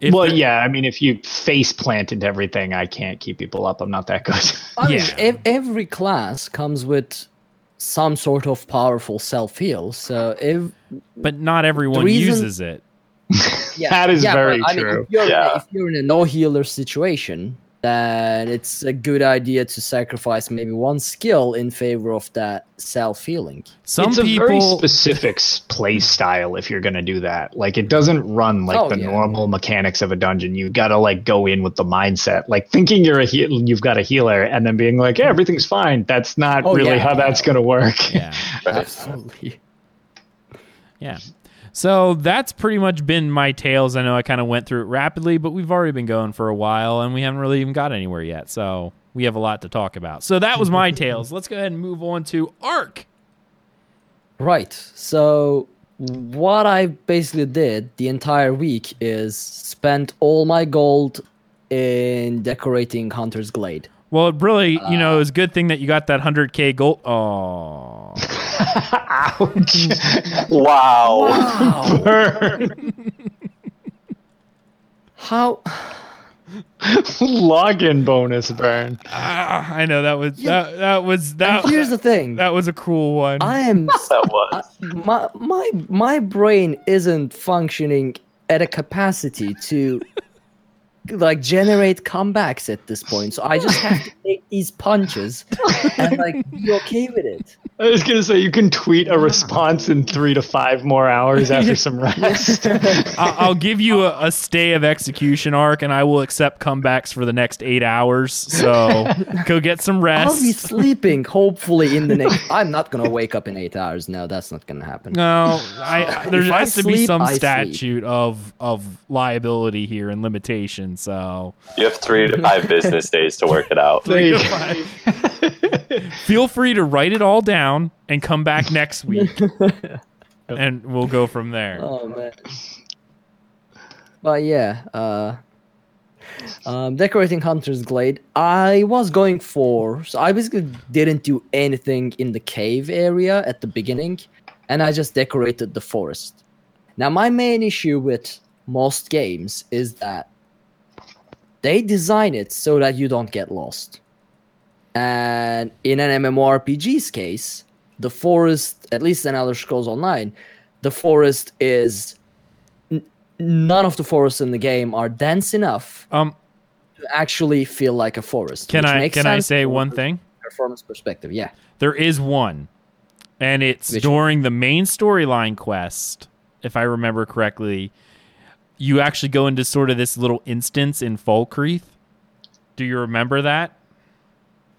I mean, if you face plant into everything, I can't keep people up. I'm not that good. Every class comes with... some sort of powerful self-heal, so but not everyone uses it. Yeah, that is very true. I mean, if you're in a no-healer situation, then it's a good idea to sacrifice maybe one skill in favor of that self-healing. It's a very specific play style if you're going to do that. Like, it doesn't run like the normal mechanics of a dungeon. You've got to, like, go in with the mindset. Like, thinking you've got a healer and then being like, yeah, everything's fine. That's not how that's going to work. Yeah, absolutely. Yeah. So that's pretty much been my tales. I know I kind of went through it rapidly, but we've already been going for a while, and we haven't really even got anywhere yet. So we have a lot to talk about. So that was my tales. Let's go ahead and move on to Ark. Right. So what I basically did the entire week is spent all my gold in decorating Hunter's Glade. Well, it really, it was a good thing that you got that 100K gold. Oh. Ouch. Wow. Burn. How? Login bonus burn. I know that was. Here's the thing. That was a cool one. That was. My brain isn't functioning at a capacity to like generate comebacks at this point, so I just have to take these punches and like be okay with it. I was gonna say you can tweet a response in 3 to 5 more hours after some rest. I'll give you a stay of execution, Ark, and I will accept comebacks for the next 8 hours. So go get some rest. I'll be sleeping hopefully in the next. I'm not gonna wake up in 8 hours. No, that's not gonna happen. No, there has to be some statute of liability here and limitation. So you have 3 to 5 business days to work it out. 3 to 5. Feel free to write it all down and come back next week, and we'll go from there. Oh man! But yeah, decorating Hunter's Glade. So I basically didn't do anything in the cave area at the beginning, and I just decorated the forest. Now my main issue with most games is that they design it so that you don't get lost. And in an MMORPG's case, the forest, at least in Elder Scrolls Online, the forest is... none of the forests in the game are dense enough to actually feel like a forest. Can I say one thing? Performance perspective, yeah. There is one. And it's during the main storyline quest, if I remember correctly... you actually go into sort of this little instance in Falkreath. Do you remember that?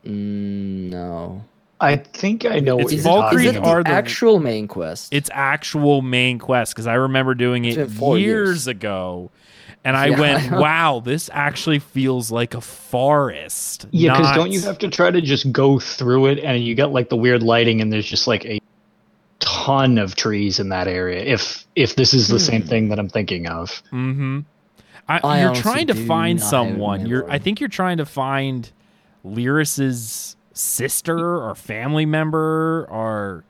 No. I think I know. It's Falkreath. Is it the actual main quest? It's actual main quest, because I remember doing it years ago, and I went, "Wow, this actually feels like a forest." Yeah, because don't you have to try to just go through it, and you got like the weird lighting, and there's just like a ton of trees in that area. If this is the same thing that I'm thinking of, you're trying to find someone. I think you're trying to find Lyris's sister or family member or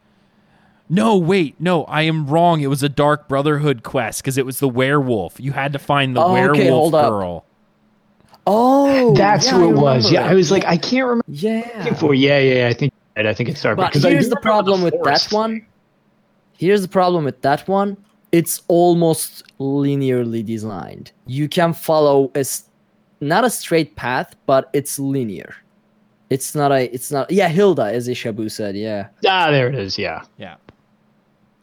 I am wrong. It was a Dark Brotherhood quest because it was the werewolf. You had to find the werewolf girl. Oh, that's who it was. Yeah, I was like, I can't remember. I think it's Dark. But here's the problem with that one. It's almost linearly designed. You can follow not a straight path, but it's linear. Hilda, as Ishabu said, there it is, yeah.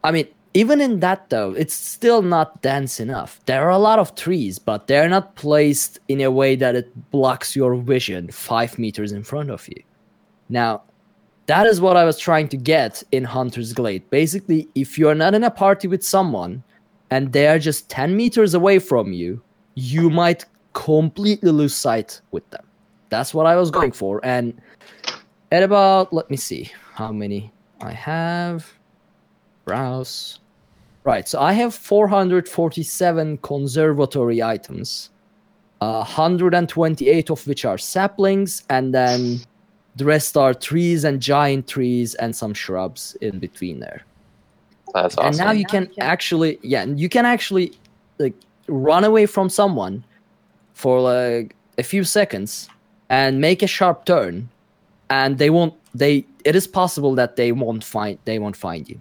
I mean, even in that, though, it's still not dense enough. There are a lot of trees, but they're not placed in a way that it blocks your vision 5 meters in front of you. Now, that is what I was trying to get in Hunter's Glade. Basically, if you're not in a party with someone, and they're just 10 meters away from you, you might completely lose sight with them. That's what I was going for. And at about, let me see how many I have. Browse. Right, so I have 447 conservatory items, 128 of which are saplings, and then the rest are trees and giant trees and some shrubs in between there. That's awesome. And now you can actually, like run away from someone for like a few seconds and make a sharp turn, and it is possible that they won't find you.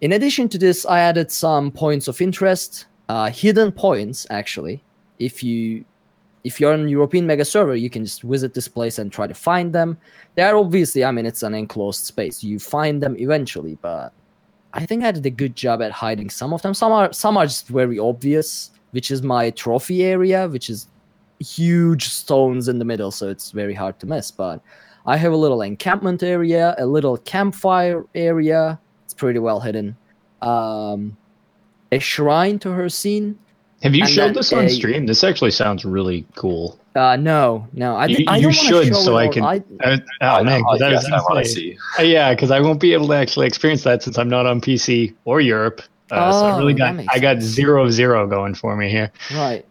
In addition to this, I added some points of interest, hidden points actually. If you're on European mega server, you can just visit this place and try to find them. They are obviously, it's an enclosed space. You find them eventually, but I think I did a good job at hiding some of them. Some are just very obvious, which is my trophy area, which is huge stones in the middle, so it's very hard to miss. But I have a little encampment area, a little campfire area. It's pretty well hidden. A shrine to Hercene. Have you showed this on stream? This actually sounds really cool. No, I didn't. You should, so I can. Yeah, because I won't be able to actually experience that since I'm not on PC or Europe. So I really got 0-0 going for me here. Right.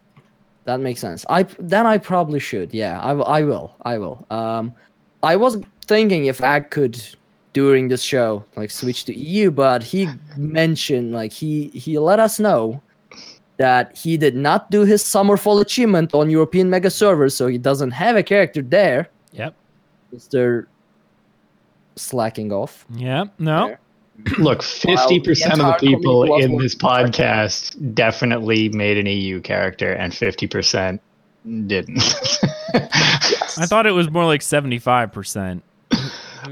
That makes sense. I probably should. Yeah, I will. I was thinking if Ag could, during the show, like switch to EU, but he mentioned he let us know that he did not do his Summerfall achievement on European mega servers, so he doesn't have a character there. Yep. Mr. slacking off. Yeah. No. There. Look, 50% of the people in this podcast definitely made an EU character, and 50% didn't. Yes. I thought it was more like 75%.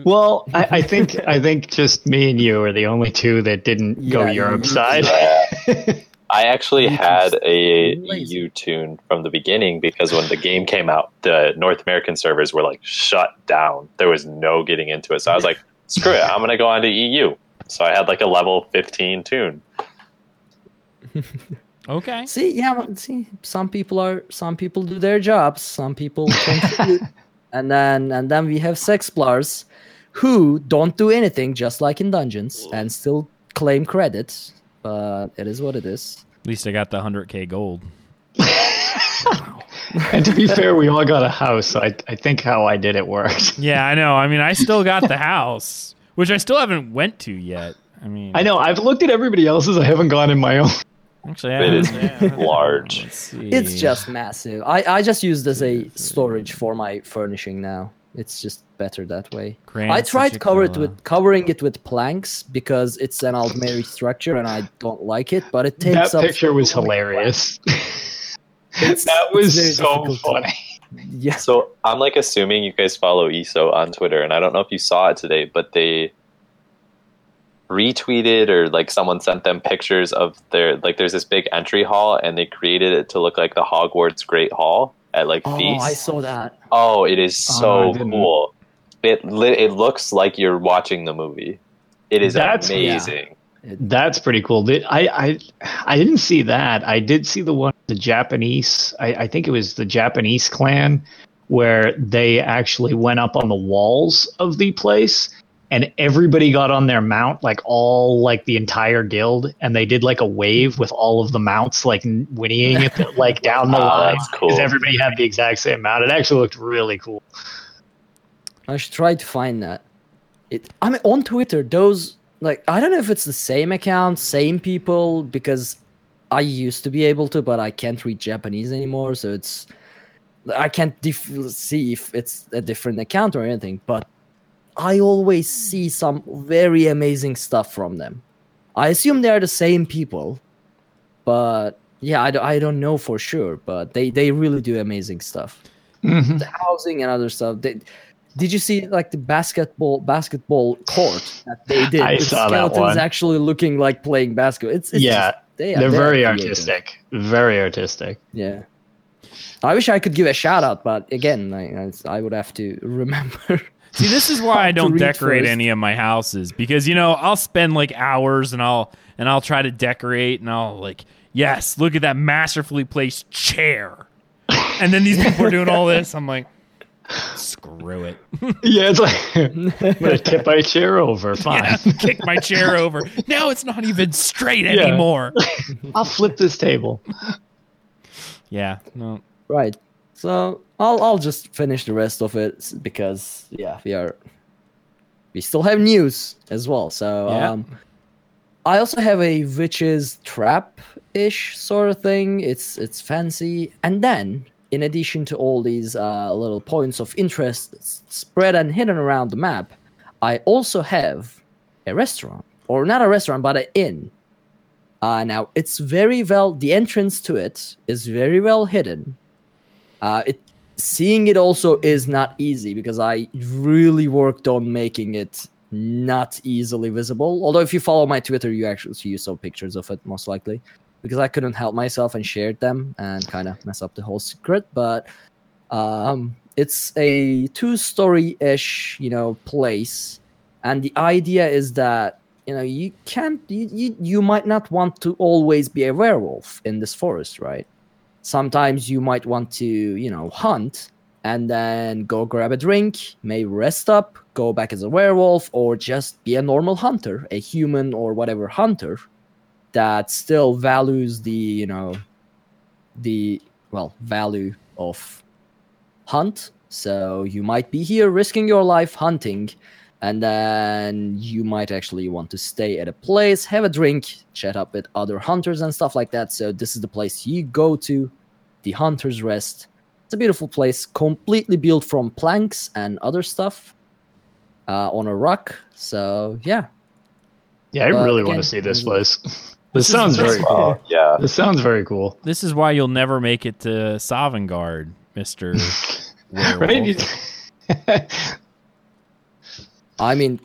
Well, I think just me and you are the only two that didn't go Europe side. Yeah. I actually had a EU tune from the beginning because when the game came out, the North American servers were like shut down. There was no getting into it, so I was like, screw it, I'm gonna go on to EU. So I had like a level 15 tune. Okay. See, some people do their jobs, some people don't. and then we have Sexplars who don't do anything, just like in Dungeons, and still claim credit. But it is what it is. At least I got the 100k gold. Wow. And to be fair, we all got a house, so I think how I did it worked. Yeah, I know. I still got the house, which I still haven't went to yet. I know. I've looked at everybody else's. I haven't gone in my own. Actually, it is large. It's just massive. I just use this as a storage for my furnishing now. It's just better that way. I tried to cover it with planks because it's an Aldmeri structure and I don't like it, but it takes up... That picture was hilarious. That was so funny. Yeah. So I'm assuming you guys follow ESO on Twitter, and I don't know if you saw it today, but they retweeted or someone sent them pictures of their there's this big entry hall, and they created it to look like the Hogwarts Great Hall at Feast. Oh, I saw that. Oh, it is so cool. it looks like you're watching the movie. It is amazing. Yeah. That's pretty cool. I didn't see that. I did see the one, the Japanese. I think it was the Japanese clan where they actually went up on the walls of the place. And everybody got on their mount, like all, like the entire guild, and they did like a wave with all of the mounts, like whinnying it, like down the line, because everybody had the exact same mount. It actually looked really cool. I should try to find that. I mean, on Twitter, those, like, I don't know if it's the same account, same people, because I used to be able to, but I can't read Japanese anymore, so it's, I can't see if it's a different account or anything, but I always see some very amazing stuff from them. I assume they are the same people, but yeah, I don't know for sure, but they really do amazing stuff. Mm-hmm. The housing and other stuff. Did you see like the basketball court that they did? I saw that one. Actually looking like playing basketball. It's yeah, just, they're very artistic. Very artistic. Yeah. I wish I could give a shout out, but again, I would have to remember. See, this is why I don't decorate first. Any of my houses, because, you know, I'll spend like hours and I'll try to decorate and I'll like, yes, look at that masterfully placed chair. And then these people are doing all this. I'm like, screw it. Yeah, it's like, I'm going to tip my chair over. Fine. Yeah, kick my chair over. Now it's not even straight anymore. I'll flip this table. Yeah. No. Right. So I'll just finish the rest of it because we still have news as well. So I also have a witch's trap-ish sort of thing. It's fancy, and then in addition to all these little points of interest spread and hidden around the map, I also have a restaurant, or not a restaurant, but an inn. Now it's very well. The entrance to it is very well hidden. Seeing it also is not easy because I really worked on making it not easily visible. Although if you follow my Twitter, you saw pictures of it most likely because I couldn't help myself and shared them and kind of mess up the whole secret. But it's a 2-story-ish, place, and the idea is that you can't, you might not want to always be a werewolf in this forest, right? Sometimes you might want to, hunt and then go grab a drink, may rest up, go back as a werewolf, or just be a normal hunter, a human or whatever hunter that still values the, value of hunt. So you might be here risking your life hunting, and then you might actually want to stay at a place, have a drink, chat up with other hunters and stuff like that. So this is the place you go to, the Hunter's Rest. It's a beautiful place, completely built from planks and other stuff on a rock. So, yeah. Yeah, I really want to see this place. This sounds very cool. Yeah. This sounds very cool. This is why you'll never make it to Sovngarde, Mr. Right? I mean,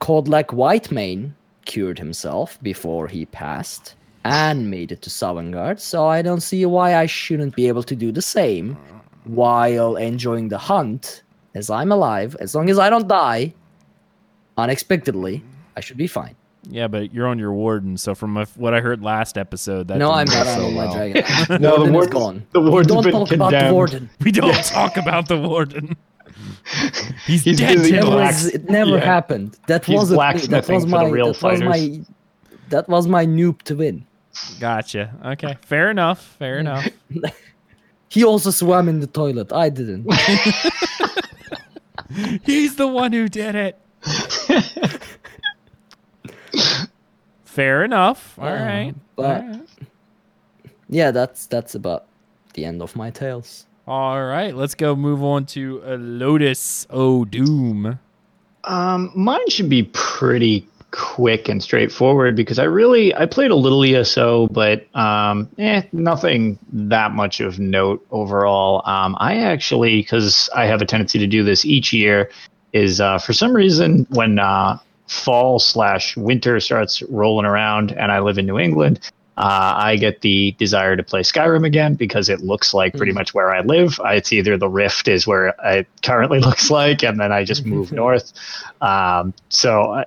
Kodlak Whitemane cured himself before he passed and made it to Sovngarde, so I don't see why I shouldn't be able to do the same while enjoying the hunt as I'm alive. As long as I don't die unexpectedly, I should be fine. Yeah, but you're on your warden, so from what I heard last episode... No, I'm not on my dragon. No, the warden's gone. The warden's been condemned. We don't talk about the warden. He's dead. It never happened. That was my noob to win. Gotcha. Okay. Fair enough. He also swam in the toilet. I didn't. He's the one who did it. Fair enough. All right. But yeah, that's about the end of my tales. All right, let's go move on to Lotus of Doom. Mine should be pretty quick and straightforward because I played a little ESO, but nothing that much of note overall. I actually, because I have a tendency to do this each year, is for some reason when fall/winter starts rolling around and I live in New England, I get the desire to play Skyrim again because it looks like pretty much where I live. It's either the Rift is where it currently looks like, and then I just move north. So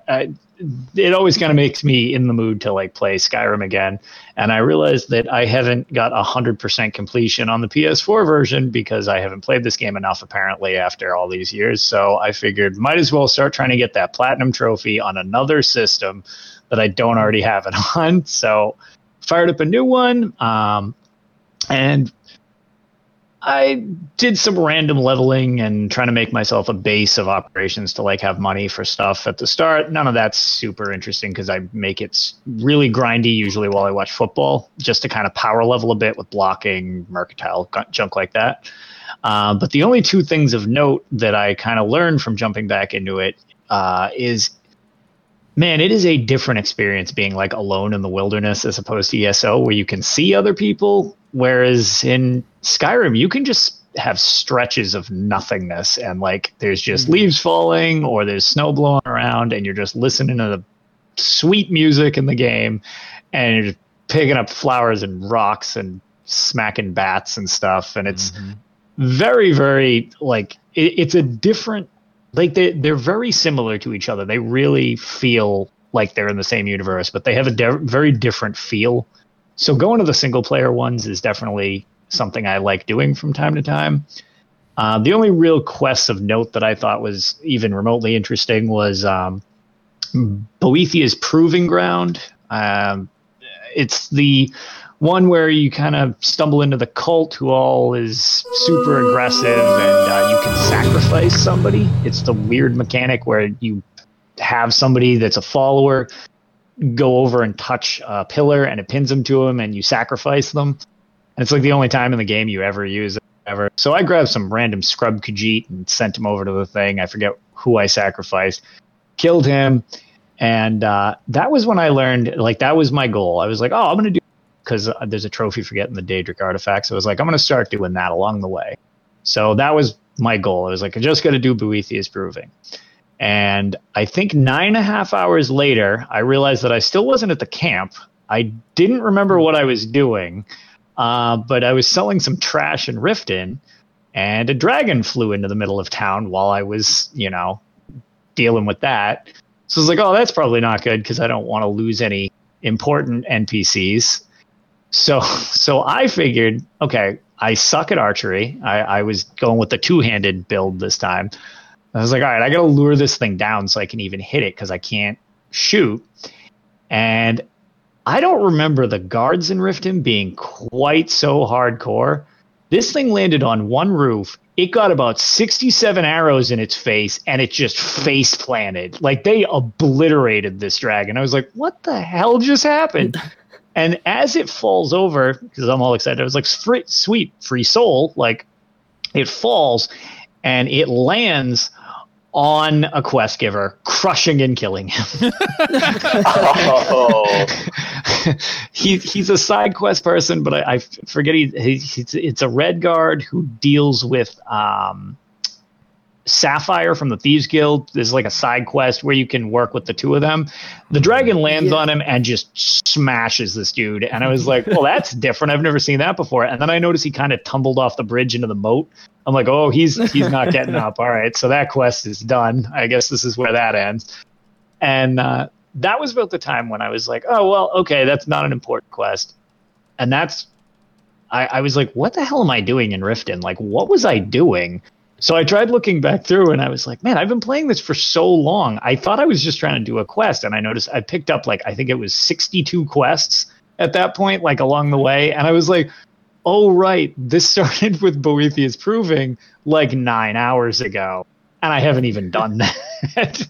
it always kind of makes me in the mood to like play Skyrim again. And I realized that I haven't got 100% completion on the PS4 version because I haven't played this game enough apparently after all these years. So I figured might as well start trying to get that platinum trophy on another system that I don't already have it on. So fired up a new one, and I did some random leveling and trying to make myself a base of operations to like have money for stuff at the start. None of that's super interesting because I make it really grindy usually while I watch football just to kind of power level a bit with blocking, mercantile, junk like that. But the only two things of note that I kind of learned from jumping back into it is, man, it is a different experience being like alone in the wilderness as opposed to ESO where you can see other people. Whereas in Skyrim, you can just have stretches of nothingness and like there's just leaves falling or there's snow blowing around and you're just listening to the sweet music in the game and you're just picking up flowers and rocks and smacking bats and stuff. And it's very, very like it's a different. Like they're very similar to each other. They really feel like they're in the same universe, but they have a very different feel. So going to the single player ones is definitely something I like doing from time to time. The only real quest of note that I thought was even remotely interesting was Boethia's Proving Ground. It's the one where you kind of stumble into the cult who all is super aggressive and you can sacrifice somebody. It's the weird mechanic where you have somebody that's a follower go over and touch a pillar and it pins them to him and you sacrifice them. And it's like the only time in the game you ever use it ever. So I grabbed some random scrub Khajiit and sent him over to the thing. I forget who I sacrificed. Killed him. And that was when I learned, like, that was my goal. I was like, oh, I'm going to do because there's a trophy for getting the Daedric artifacts. So I was like, I'm going to start doing that along the way. So that was my goal. I was like, I just got to do Boethia's Proving. And I think 9.5 hours later, I realized that I still wasn't at the camp. I didn't remember what I was doing, but I was selling some trash in Riften, and a dragon flew into the middle of town while I was, you know, dealing with that. So I was like, oh, that's probably not good because I don't want to lose any important NPCs. So I figured, okay, I suck at archery. I was going with the two-handed build this time. I was like, all right, I got to lure this thing down so I can even hit it because I can't shoot. And I don't remember the guards in Riften being quite so hardcore. This thing landed on one roof. It got about 67 arrows in its face, and it just face planted. Like, they obliterated this dragon. I was like, what the hell just happened? And as it falls over, because I'm all excited, I was like, sweet, free soul. Like, it falls, and it lands on a quest giver, crushing and killing him. Oh. He's a side quest person, but I forget it's a red guard who deals with Sapphire from the Thieves Guild. There's like a side quest where you can work with the two of them. The dragon lands on him and just smashes this dude. And I was like, well, that's different. I've never seen that before. And then I noticed he kind of tumbled off the bridge into the moat. I'm like, oh, he's not getting up. All right, so that quest is done. I guess this is where that ends. And that was about the time when I was like, oh, well, okay, that's not an important quest. And that's, I was like, what the hell am I doing in Riften? Like, what was I doing? So I tried looking back through, and I was like, man, I've been playing this for so long. I thought I was just trying to do a quest, and I noticed I picked up, like, I think it was 62 quests at that point, like, along the way. And I was like, oh, right, this started with Boethia's Proving like 9 hours ago, and I haven't even done that.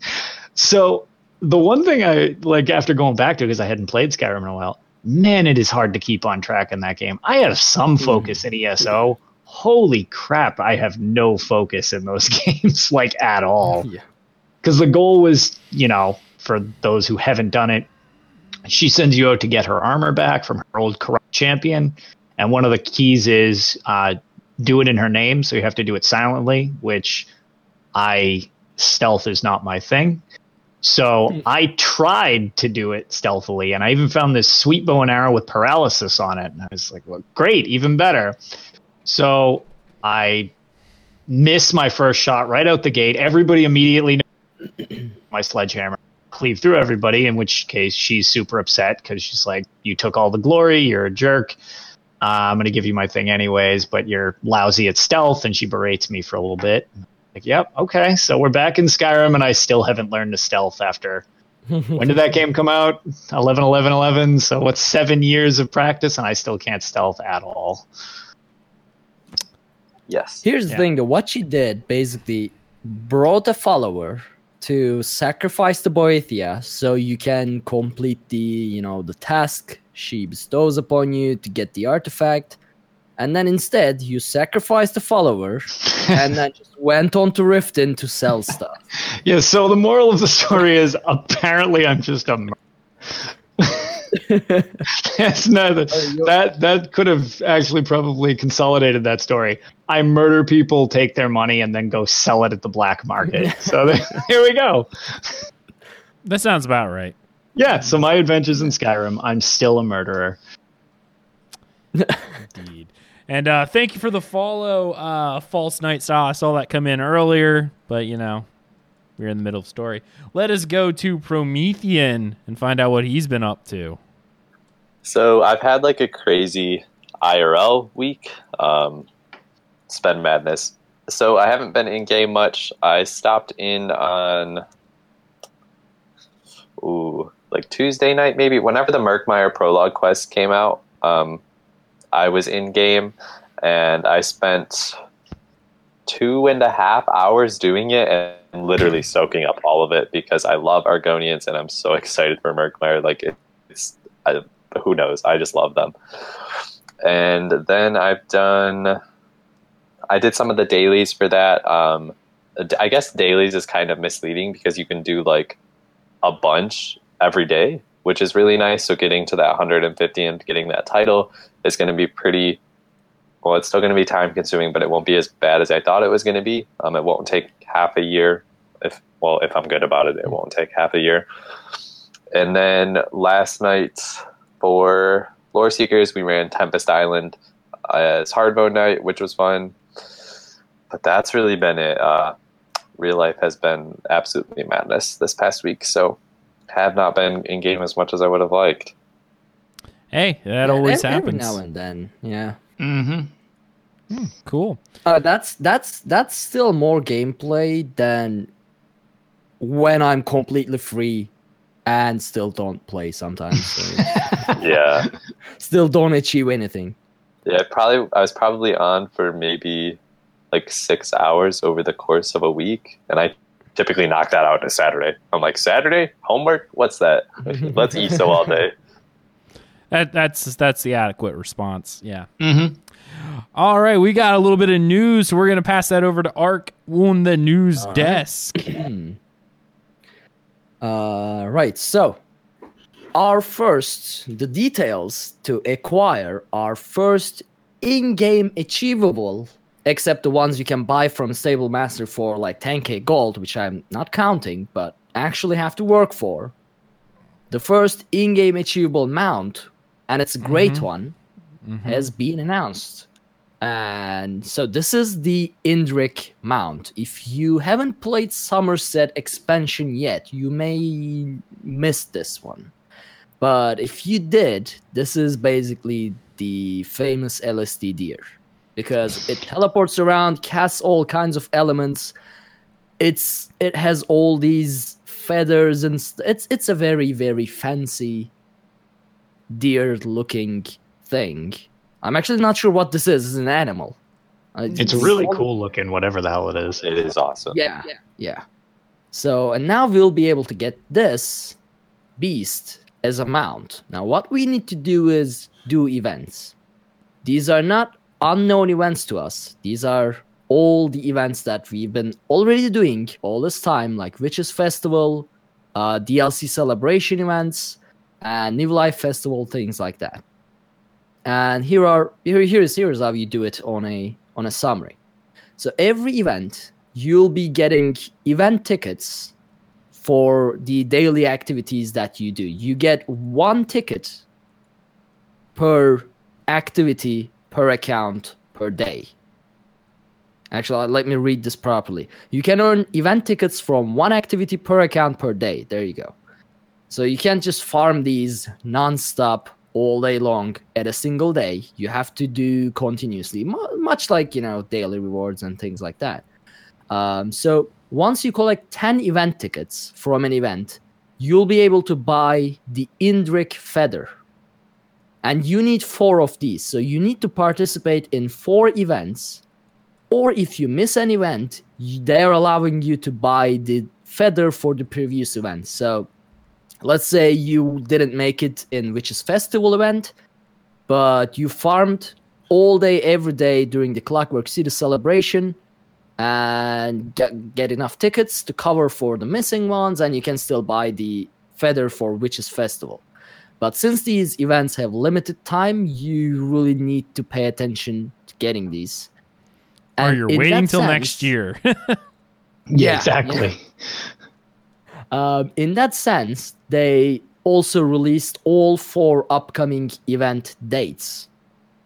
So the one thing I, like, after going back to it, because I hadn't played Skyrim in a while, man, it is hard to keep on track in that game. I have some focus in ESO. Holy crap, I have no focus in those games, like, at all. Because the goal was, you know, for those who haven't done it, she sends you out to get her armor back from her old corrupt champion. And one of the keys is do it in her name, so you have to do it silently, which stealth is not my thing. So I tried to do it stealthily, and I even found this sweet bow and arrow with paralysis on it. And I was like, well, great, even better. So I miss my first shot right out the gate. Everybody immediately knows my sledgehammer. Cleave through everybody, in which case she's super upset because she's like, you took all the glory, you're a jerk. I'm going to give you my thing anyways, but you're lousy at stealth, and she berates me for a little bit. Like, yep, okay, so we're back in Skyrim, and I still haven't learned to stealth after... when did that game come out? 11, so what's 7 years of practice, and I still can't stealth at all. Yes. Here's the thing, though. What she did, basically, brought a follower to sacrifice the Boethia so you can complete the, you know, the task she bestows upon you to get the artifact. And then instead, you sacrificed the follower and then just went on to Riften to sell stuff. Yeah, so the moral of the story is apparently I'm just a... that could have actually probably consolidated that story. I murder people, take their money, and then go sell it at the black market. So here we go. That sounds about right. Yeah, so my adventures in Skyrim, I'm still a murderer. Indeed. And thank you for the follow, False Night Saw. I saw that come in earlier, but, you know, we're in the middle of the story. Let us go to Promethean and find out what he's been up to. So I've had, like, a crazy IRL week. It's been madness. So I haven't been in-game much. I stopped in on, Tuesday night, maybe, whenever the Murkmire prologue quest came out. I was in game, and I spent 2.5 hours doing it and literally soaking up all of it because I love Argonians and I'm so excited for Murkmire. Like, who knows? I just love them. And then I did some of the dailies for that. I guess dailies is kind of misleading because you can do like a bunch every day, which is really nice. So getting to that 150 and getting that title is going to be pretty... well, it's still going to be time-consuming, but it won't be as bad as I thought it was going to be. It won't take half a year. If I'm good about it, it won't take half a year. And then last night for Lore Seekers, we ran Tempest Island. It's hard mode night, which was fun. But that's really been it. Real life has been absolutely madness this past week, so... have not been in game as much as I would have liked. Hey, that always happens every now and then. Yeah. Mm-hmm. Cool. That's still more gameplay than when I'm completely free and still don't play sometimes. So. Yeah. Still don't achieve anything. Yeah, I was probably on for maybe like 6 hours over the course of a week, and I typically knock that out on a Saturday. I'm like, Saturday? Homework? What's that? Let's ESO all day. That's the adequate response. Yeah. Mm-hmm. All right, we got a little bit of news, so we're going to pass that over to Ark on the news desk. Right, so the details to acquire our first in-game achievable, except the ones you can buy from Stable Master for like 10k gold, which I'm not counting, but actually have to work for. The first in-game achievable mount, and it's a great one, has been announced. And so this is the Indrik mount. If you haven't played Somerset expansion yet, you may miss this one. But if you did, this is basically the famous LSD deer, because it teleports around, casts all kinds of elements. It has all these feathers, and it's a very, very fancy deer-looking thing. I'm actually not sure what this is. It's an animal. It's really cool-looking, whatever the hell it is. It is awesome. Yeah. So, and now we'll be able to get this beast as a mount. Now, what we need to do is do events. These are not unknown events to us. These are all the events that we've been already doing all this time, like Witches Festival, DLC celebration events, and New Life Festival, things like that. And here's how you do it on a summary. So every event, you'll be getting event tickets for the daily activities that you do. You get one ticket per activity, per account, per day. Actually, let me read this properly. You can earn event tickets from one activity per account per day. There you go. So you can't just farm these non-stop all day long at a single day. You have to do continuously, much like, you know, daily rewards and things like that. So once you collect 10 event tickets from an event, you'll be able to buy the Indrik feather. And you need 4 of these. So you need to participate in 4 events. Or if you miss an event, they're allowing you to buy the feather for the previous event. So let's say you didn't make it in Witches Festival event, but you farmed all day, every day during the Clockwork City celebration and get enough tickets to cover for the missing ones, and you can still buy the feather for Witches Festival. But since these events have limited time, you really need to pay attention to getting these. And or you're waiting till next year. Yeah, exactly. Yeah. In that sense, they also released all 4 upcoming event dates,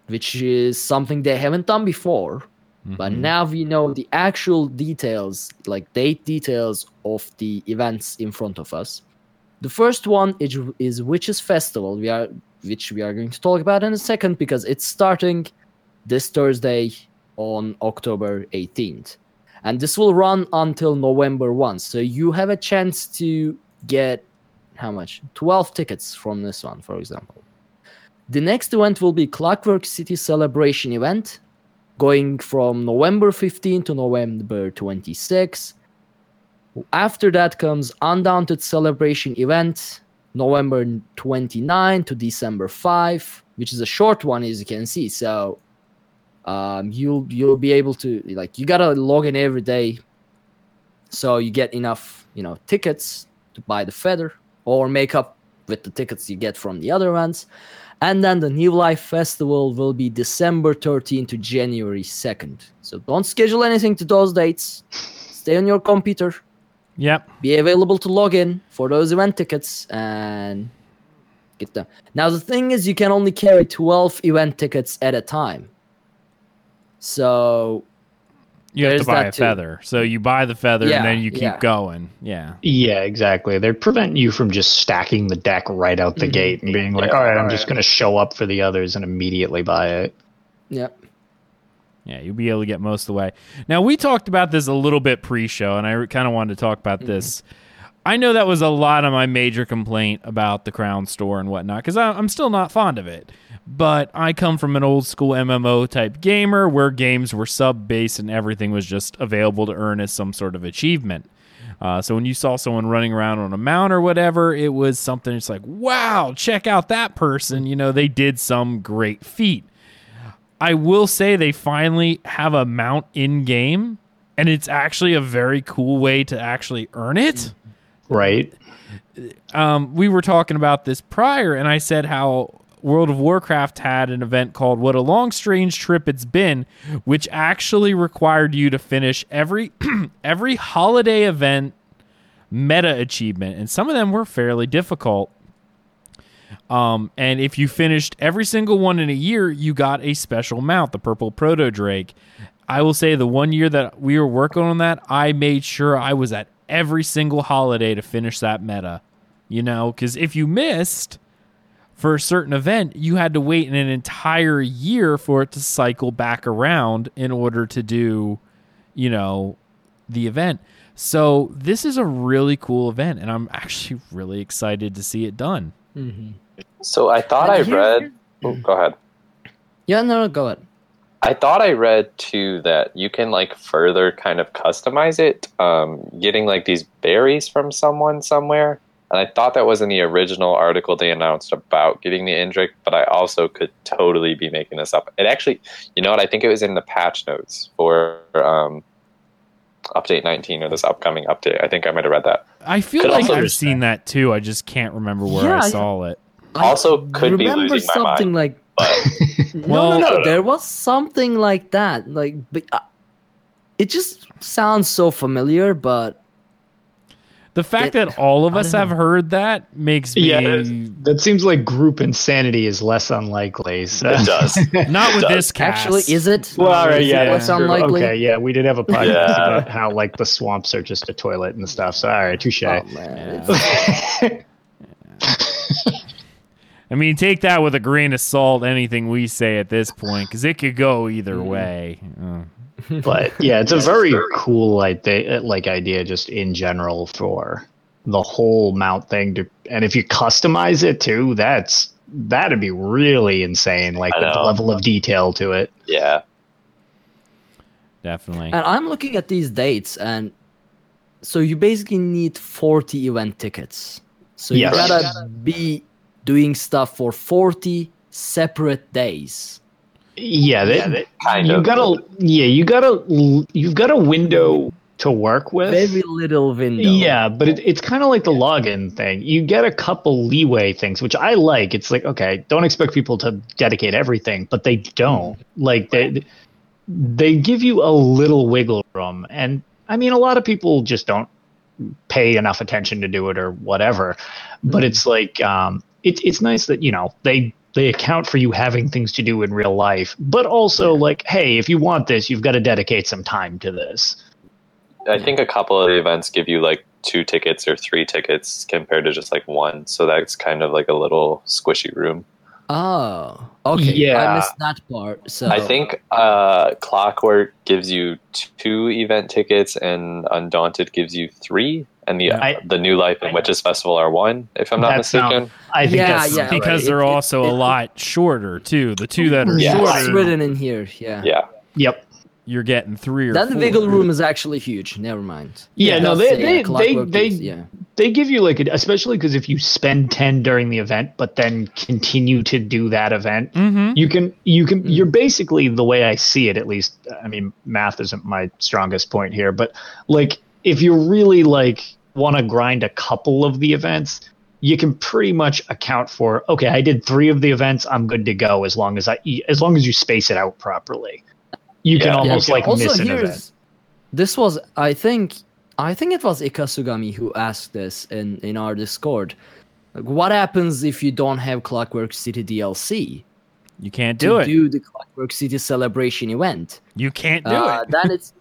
which is something they haven't done before. Mm-hmm. But now we know the actual details, like date details of the events in front of us. The first one is Witches Festival, which we are going to talk about in a second, because it's starting this Thursday on October 18th. And this will run until November 1st. So you have a chance to get, how much? 12 tickets from this one, for example. The next event will be Clockwork City Celebration event, going from November 15th to November 26th. After that comes Undaunted Celebration event, November 29 to December 5, which is a short one, as you can see. So you'll be able to, like, you gotta log in every day, so you get enough, you know, tickets to buy the feather or make up with the tickets you get from the other ones. And then the New Life Festival will be December 13 to January 2nd. So don't schedule anything to those dates. Stay on your computer. Yep. Be available to log in for those event tickets and get them. Now, the thing is, you can only carry 12 event tickets at a time. So you have to buy a feather. So you buy the feather, and then you keep going. Yeah. Yeah, exactly. They prevent you from just stacking the deck right out the gate and being like, all right, I'm just going to show up for the others and immediately buy it. Yep. Yeah, you'll be able to get most of the way. Now, we talked about this a little bit pre-show, and I kind of wanted to talk about this. I know that was a lot of my major complaint about the Crown Store and whatnot, because I'm still not fond of it. But I come from an old school MMO-type gamer where games were sub-based and everything was just available to earn as some sort of achievement. So when you saw someone running around on a mount or whatever, it was something that's like, wow, check out that person. You know, they did some great feat. I will say they finally have a mount in-game, and it's actually a very cool way to actually earn it. Right. We were talking about this prior, and I said how World of Warcraft had an event called What a Long Strange Trip It's Been, which actually required you to finish every holiday event meta achievement, and some of them were fairly difficult. And if you finished every single one in a year, you got a special mount, the purple proto drake. I will say the one year that we were working on that, I made sure I was at every single holiday to finish that meta, you know, because if you missed for a certain event, you had to wait an entire year for it to cycle back around in order to do, you know, the event. So this is a really cool event, and I'm actually really excited to see it done. Mm-hmm. So I thought I read... Oh, go ahead. Yeah, no, go ahead. I thought I read, too, that you can, like, further kind of customize it, getting, like, these berries from someone somewhere. And I thought that was in the original article they announced about getting the Indrik, but I also could totally be making this up. It actually... You know what? I think it was in the patch notes for... update 19 or this upcoming update. I think I might have read that. I feel like I've seen that too. I just can't remember where I saw it. Also, could be losing my mind. Like, no. There was something like that. Like, but, it just sounds so familiar, but The fact that all of us have heard that makes me... Yeah, that seems like group insanity is less unlikely. So. It does. Not it with does. This cast. Actually, is it? Well, all right, yeah. Less unlikely? Okay, yeah, we did have a podcast about how like the swamps are just a toilet and stuff. So, all right, touche. Oh, man. I mean, take that with a grain of salt, anything we say at this point, because it could go either way. But yeah, it's a very cool like idea just in general for the whole mount thing to, and if you customize it too, that'd be really insane, like with the level of detail to it. Yeah. Definitely. And I'm looking at these dates, and so you basically need 40 event tickets. So you gotta be doing stuff for 40 separate days. Yeah, you've got a window to work with. Very little window. Yeah, but it's kind of like the login thing. You get a couple leeway things, which I like. It's like, okay, don't expect people to dedicate everything, but they don't. Like they give you a little wiggle room, and I mean, a lot of people just don't pay enough attention to do it or whatever. But it's like it's nice that they account for you having things to do in real life, but also like, hey, if you want this, you've got to dedicate some time to this. I think a couple of the events give you like 2 tickets or 3 tickets compared to just like 1. So that's kind of like a little squishy room. Oh, okay. Yeah. I missed that part. So I think Clockwork gives you 2 event tickets and Undaunted gives you 3. And the New Life and Witches Festival are 1, if I'm not mistaken. I think that's because they're also a lot shorter too. The 2 that are shorter, it's written in here. Yeah. Yeah. Yep. You're getting 3 or 4. That wiggle room is actually huge. Never mind. Yeah. No. They give you like, especially because if you spend 10 during the event, but then continue to do that event, you can. You're basically, the way I see it, at least. I mean, math isn't my strongest point here, but like, if you really like, want to grind a couple of the events, you can pretty much account for, okay, I did 3 of the events, I'm good to go, as long as you space it out properly. You can miss an event. This was I think it was Ikasugami who asked this in our Discord. Like, what happens if you don't have Clockwork City DLC? You can't do it. Do the Clockwork City celebration event. You can't do it. Then it's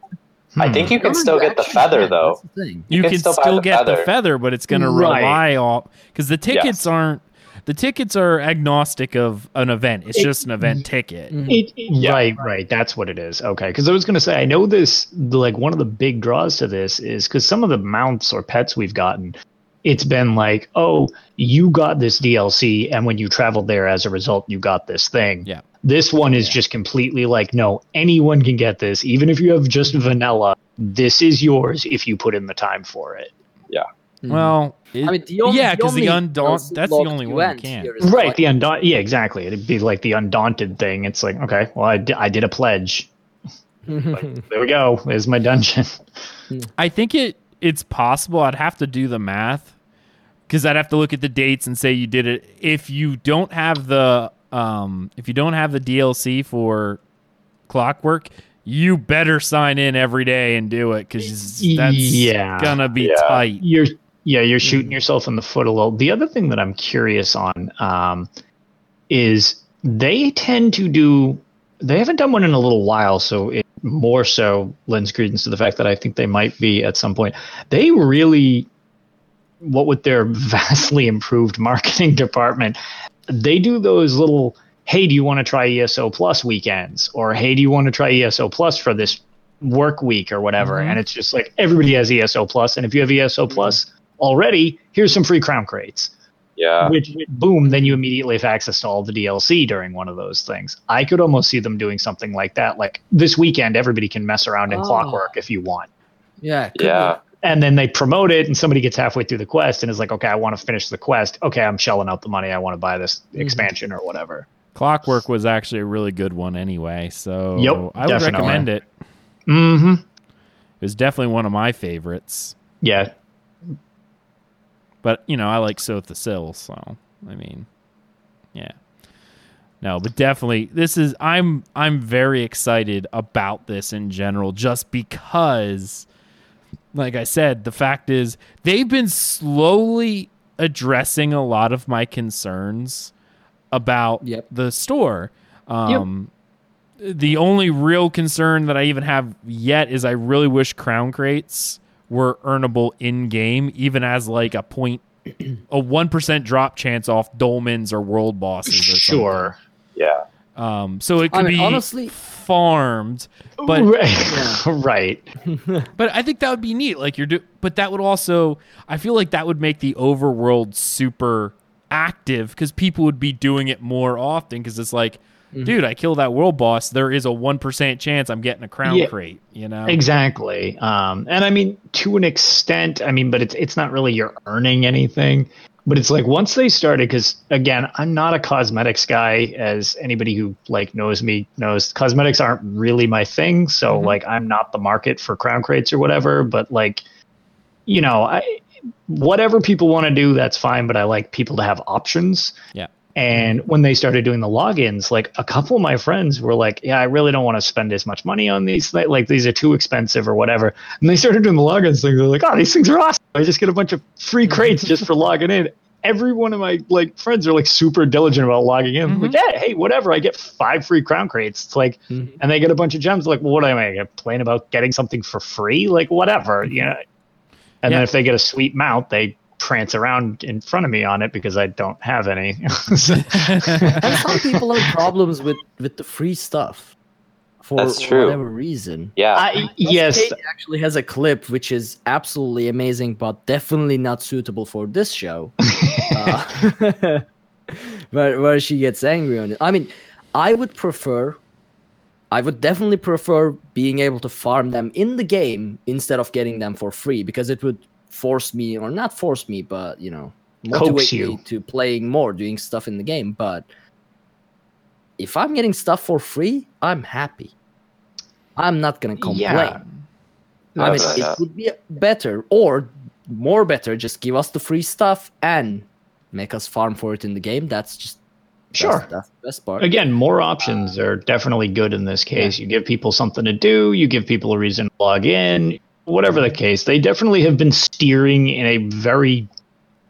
I think you can still get the feather, though. You can still get the feather, but it's going to rely on... Because the tickets aren't... The tickets are agnostic of an event. It's just an event ticket. Right. That's what it is. Okay, because I was going to say, I know this... Like, one of the big draws to this is... Because some of the mounts or pets we've gotten... It's been like, oh, you got this DLC, and when you traveled there, as a result, you got this thing. Yeah. This one is just completely like, no, anyone can get this. Even if you have just vanilla, this is yours if you put in the time for it. Yeah. Well, because the Undaunted, that's the only one you can. Right, the Undaunted, yeah, exactly. It'd be like the Undaunted thing. It's like, okay, well, I did a pledge. Like, there we go. There's my dungeon. I think it's possible. I'd have to do the math, because I'd have to look at the dates and say you did it. If you don't have the DLC for Clockwork, you better sign in every day and do it, because that's gonna be tight. You're shooting yourself in the foot a little. The other thing that I'm curious on is they haven't done one in a little while, so it more so lends credence to the fact that I think they might be at some point. They really, what with their vastly improved marketing department, they do those little, hey, do you want to try ESO Plus weekends? Or, hey, do you want to try ESO Plus for this work week or whatever? Mm-hmm. And it's just like, everybody has ESO Plus. And if you have ESO Plus already, here's some free crown crates. Yeah. Which, boom, then you immediately have access to all the DLC during one of those things. I could almost see them doing something like that. Like, this weekend, everybody can mess around in Clockwork if you want. Yeah. Yeah. And then they promote it, and somebody gets halfway through the quest and is like, okay, I want to finish the quest. Okay, I'm shelling out the money. I want to buy this expansion or whatever. Clockwork was actually a really good one anyway, so I would recommend it. Mm-hmm. It was definitely one of my favorites. Yeah. But, I like Soth the Sill, so, I mean, yeah. No, but definitely, I'm very excited about this in general, just because... like I said, the fact is they've been slowly addressing a lot of my concerns about the store. The only real concern that I even have yet is I really wish crown crates were earnable in game, even as like a 1% drop chance off dolmens or world bosses. Or sure. Yeah. So it could be honestly farmed, but right. But I think that would be neat. Like but that would also, I feel like that would make the overworld super active because people would be doing it more often. Because it's like, dude, I kill that world boss. There is a 1% chance I'm getting a crown crate. You know, exactly. And I mean, to an extent, I mean, but it's not really you're earning anything. But it's like once they started, because again, I'm not a cosmetics guy, as anybody who like knows me knows. Cosmetics aren't really my thing, so like I'm not the market for crown crates or whatever. But like, you know, whatever people want to do, that's fine. But I like people to have options. Yeah. And when they started doing the logins, like a couple of my friends were like, yeah, I really don't want to spend as much money on these. Like these are too expensive or whatever. And they started doing the logins thing. They're like, oh, these things are awesome. I just get a bunch of free crates just for logging in. Every one of my like friends are like super diligent about logging in. Like, yeah, hey, whatever. I get 5 free crown crates. It's like, and they get a bunch of gems. Like, well, what am I going to complain about getting something for free? Like, whatever, you know? And then if they get a sweet mount, they prance around in front of me on it because I don't have any. And some people have problems with the free stuff for whatever reason. Yeah. Yes. Kate actually has a clip which is absolutely amazing, but definitely not suitable for this show. Where she gets angry on it. I mean, I would definitely prefer being able to farm them in the game instead of getting them for free, because it would but you know, motivate me to playing more, doing stuff in the game. But if I'm getting stuff for free, I'm happy. I'm not gonna complain. Yeah. I mean, it would be better or more better. Just give us the free stuff and make us farm for it in the game. That's just that's the best part. Again, more options are definitely good in this case. Yeah. You give people something to do. You give people a reason to log in. Whatever the case, they definitely have been steering in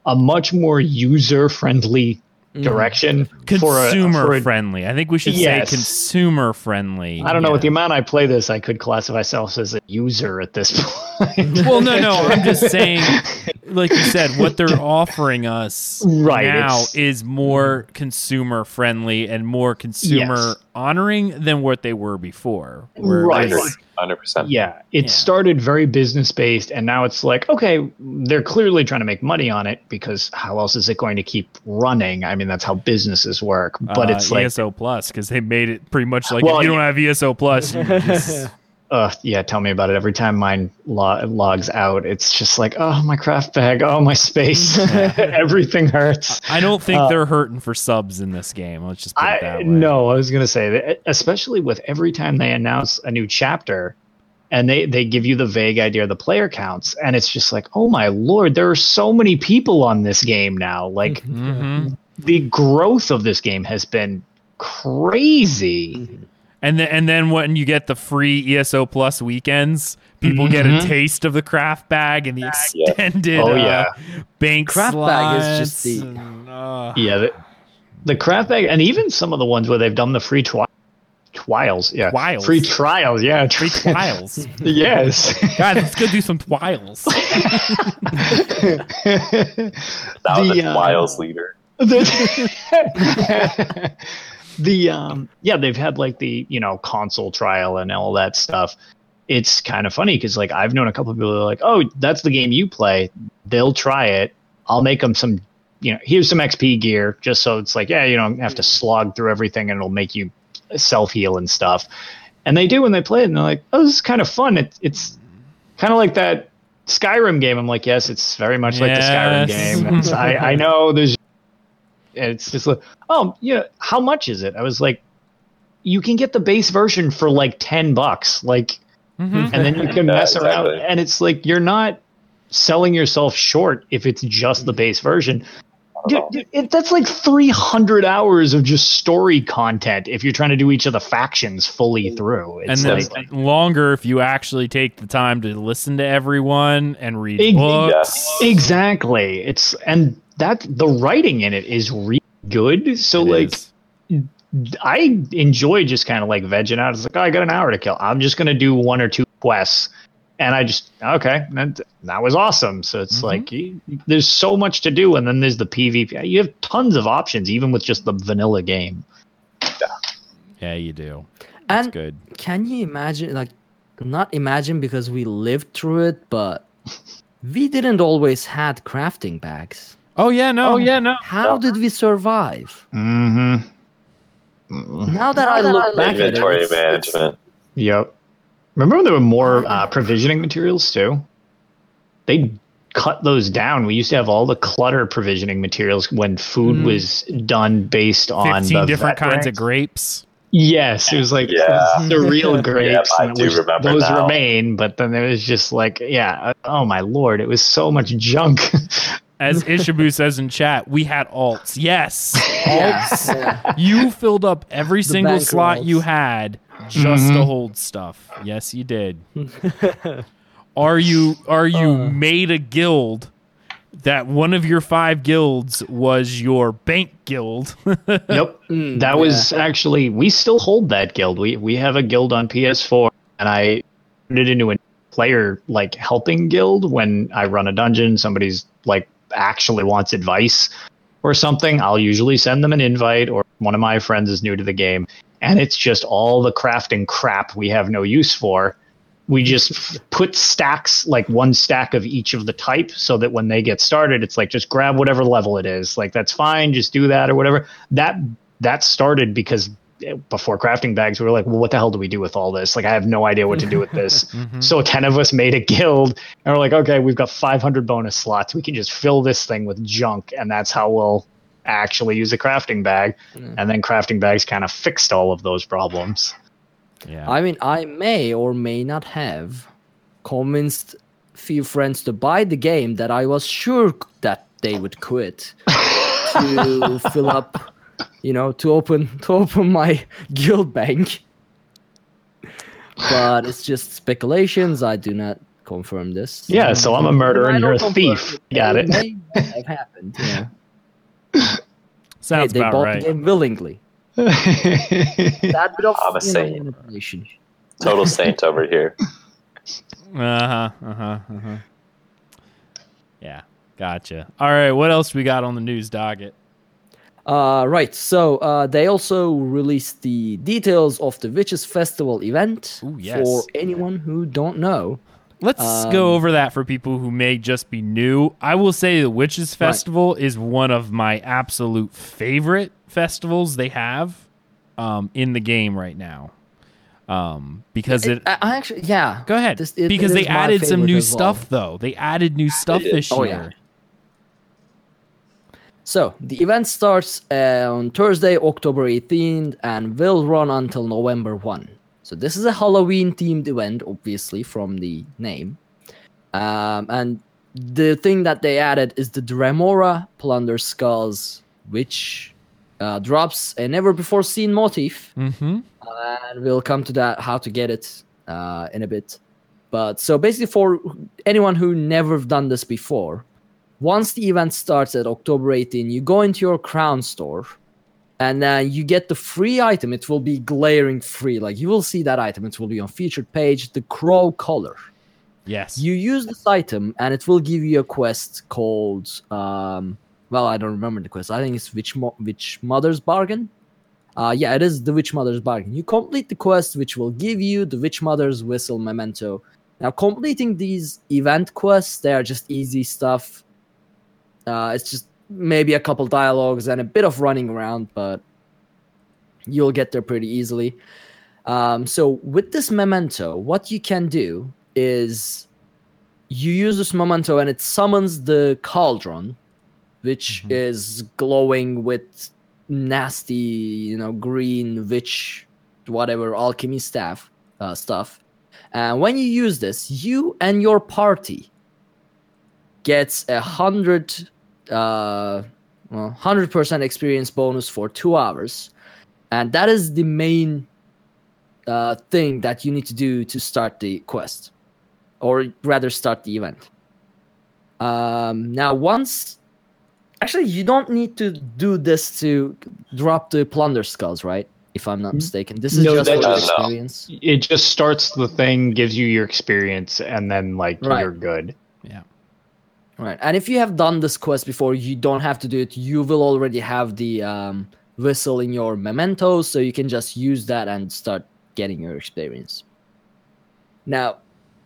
a much more user-friendly direction. Consumer-friendly. I think we should say consumer-friendly. I don't know. With the amount I play this, I could classify myself as a user at this point. Well, no. I'm just saying, like you said, what they're offering us now is more consumer-friendly and more consumer-honoring than what they were before. 100%. Yeah, it started very business-based, and now it's like, okay, they're clearly trying to make money on it, because how else is it going to keep running? I mean, that's how businesses work. But it's like ESO Plus, because they made it pretty much like, if you don't have ESO Plus, you just... tell me about it. Every time mine logs out, it's just like, oh, my craft bag, oh, my space, everything hurts. I don't think they're hurting for subs in this game. Let's just put it that way. No, I was going to say, that, especially with every time they announce a new chapter, and they give you the vague idea of the player counts, and it's just like, oh, my Lord, there are so many people on this game now. Like, the growth of this game has been crazy. And then when you get the free ESO Plus weekends, people get a taste of the craft bag and the extended bank craft slides. Bag is just the craft bag, and even some of the ones where they've done the free trials. Yeah, free trials. Yes, guys, let's go do some trials. That was a trials leader. They've had like the, you know, console trial and all that stuff. It's kind of funny because like I've known a couple of people who are like, oh, that's the game you play. They'll try it. I'll make them some, you know, here's some XP gear just so it's like, yeah, you don't have to slog through everything and it'll make you self-heal and stuff. And they do when they play it and they're like, oh, this is kind of fun. It's kind of like that Skyrim game. I'm like, yes, it's very much like the Skyrim game. It's, I know there's... And it's just like, oh, yeah, how much is it? I was like, you can get the base version for like $10, like, and then you can mess around. And it's like, you're not selling yourself short if it's just the base version. Dude, that's like 300 hours of just story content if you're trying to do each of the factions fully through. It's and it's like, longer if you actually take the time to listen to everyone and read books. Yeah. Exactly. It's and that the writing in it is really good. So it like is. I enjoy just kind of like vegging out. It's like, oh, I got an hour to kill. I'm just going to do one or two quests. And I just, okay, that was awesome. So it's like, there's so much to do. And then there's the PvP. You have tons of options, even with just the vanilla game. Yeah, you do. That's and good. Can you imagine, like, not imagine because we lived through it, but we didn't always had crafting bags. Oh, yeah, no. How did we survive? Now that I look back at it. Inventory management. Yep. Remember when there were more provisioning materials, too? They cut those down. We used to have all the clutter provisioning materials when food was done based on 15 different kinds of grapes. Yes, it was like the real grapes. Yeah, I do remember those now. Remain, but then there was just like, oh my lord, it was so much junk. As Ishibu says in chat, we had alts. Yes. You filled up every single slot alts. You had just to hold stuff. Yes, you did. Are you made a guild that one of your 5 guilds was your bank guild? Yep. That was actually, we still hold that guild. We have a guild on PS4, and I turned it into a player like helping guild. When I run a dungeon, somebody's like actually wants advice or something, I'll usually send them an invite, or one of my friends is new to the game, and it's just all the crafting crap we have no use for. We just put stacks, like one stack of each of the type, so that when they get started, it's like, just grab whatever level it is, like that's fine, just do that or whatever. That started because before crafting bags, we were like, well, what the hell do we do with all this? Like, I have no idea what to do with this. So 10 of us made a guild, and we're like, okay, we've got 500 bonus slots. We can just fill this thing with junk, and that's how we'll actually use a crafting bag. And then crafting bags kind of fixed all of those problems. Yeah, I mean, I may or may not have convinced few friends to buy the game that I was sure that they would quit to fill up. You know, to open my guild bank. But it's just speculations. I do not confirm this. Yeah, so I'm a murderer and you're a thief. Got it. It happened. Yeah. Sounds about right. They bought the game willingly. That bit of manipulation. Total saint over here. Yeah, gotcha. All right, what else we got on the news docket? Right, so they also released the details of the Witches Festival event. Ooh, yes. For anyone who don't know. Let's go over that for people who may just be new. I will say the Witches Festival is one of my absolute favorite festivals they have in the game right now. Because it... I actually, yeah. Go ahead. Because they added some new stuff, though. They added new stuff this year. Yeah. So, the event starts on Thursday, October 18th, and will run until November 1. So, this is a Halloween-themed event, obviously, from the name. And the thing that they added is the Dremora Plunder Skulls, which drops a never-before-seen motif. And we'll come to that, how to get it in a bit. But, so basically, for anyone who never done this before, once the event starts at October 18, you go into your crown store and you get the free item. It will be glaring free. Like, you will see that item. It will be on featured page, the crow color. Yes. You use this item and it will give you a quest called, well, I don't remember the quest. I think it's Witch Mother's Bargain. Yeah, it is the Witch Mother's Bargain. You complete the quest, which will give you the Witch Mother's Whistle Memento. Now, completing these event quests, they are just easy stuff. It's just maybe a couple dialogues and a bit of running around, but you'll get there pretty easily. So with this memento, what you can do is you use this memento and it summons the cauldron, which is glowing with nasty, you know, green witch, whatever, alchemy staff stuff. And when you use this, you and your party gets 100 well, 100% experience bonus for 2 hours. And that is the main thing that you need to do to start the quest, or rather start the event. Now, once... Actually, you don't need to do this to drop the plunder skulls, right? If I'm not mistaken. This is just for experience. No. It just starts the thing, gives you your experience, and then, like, you're good. Yeah. Right. And if you have done this quest before, you don't have to do it. You will already have the whistle in your mementos, so you can just use that and start getting your experience. Now,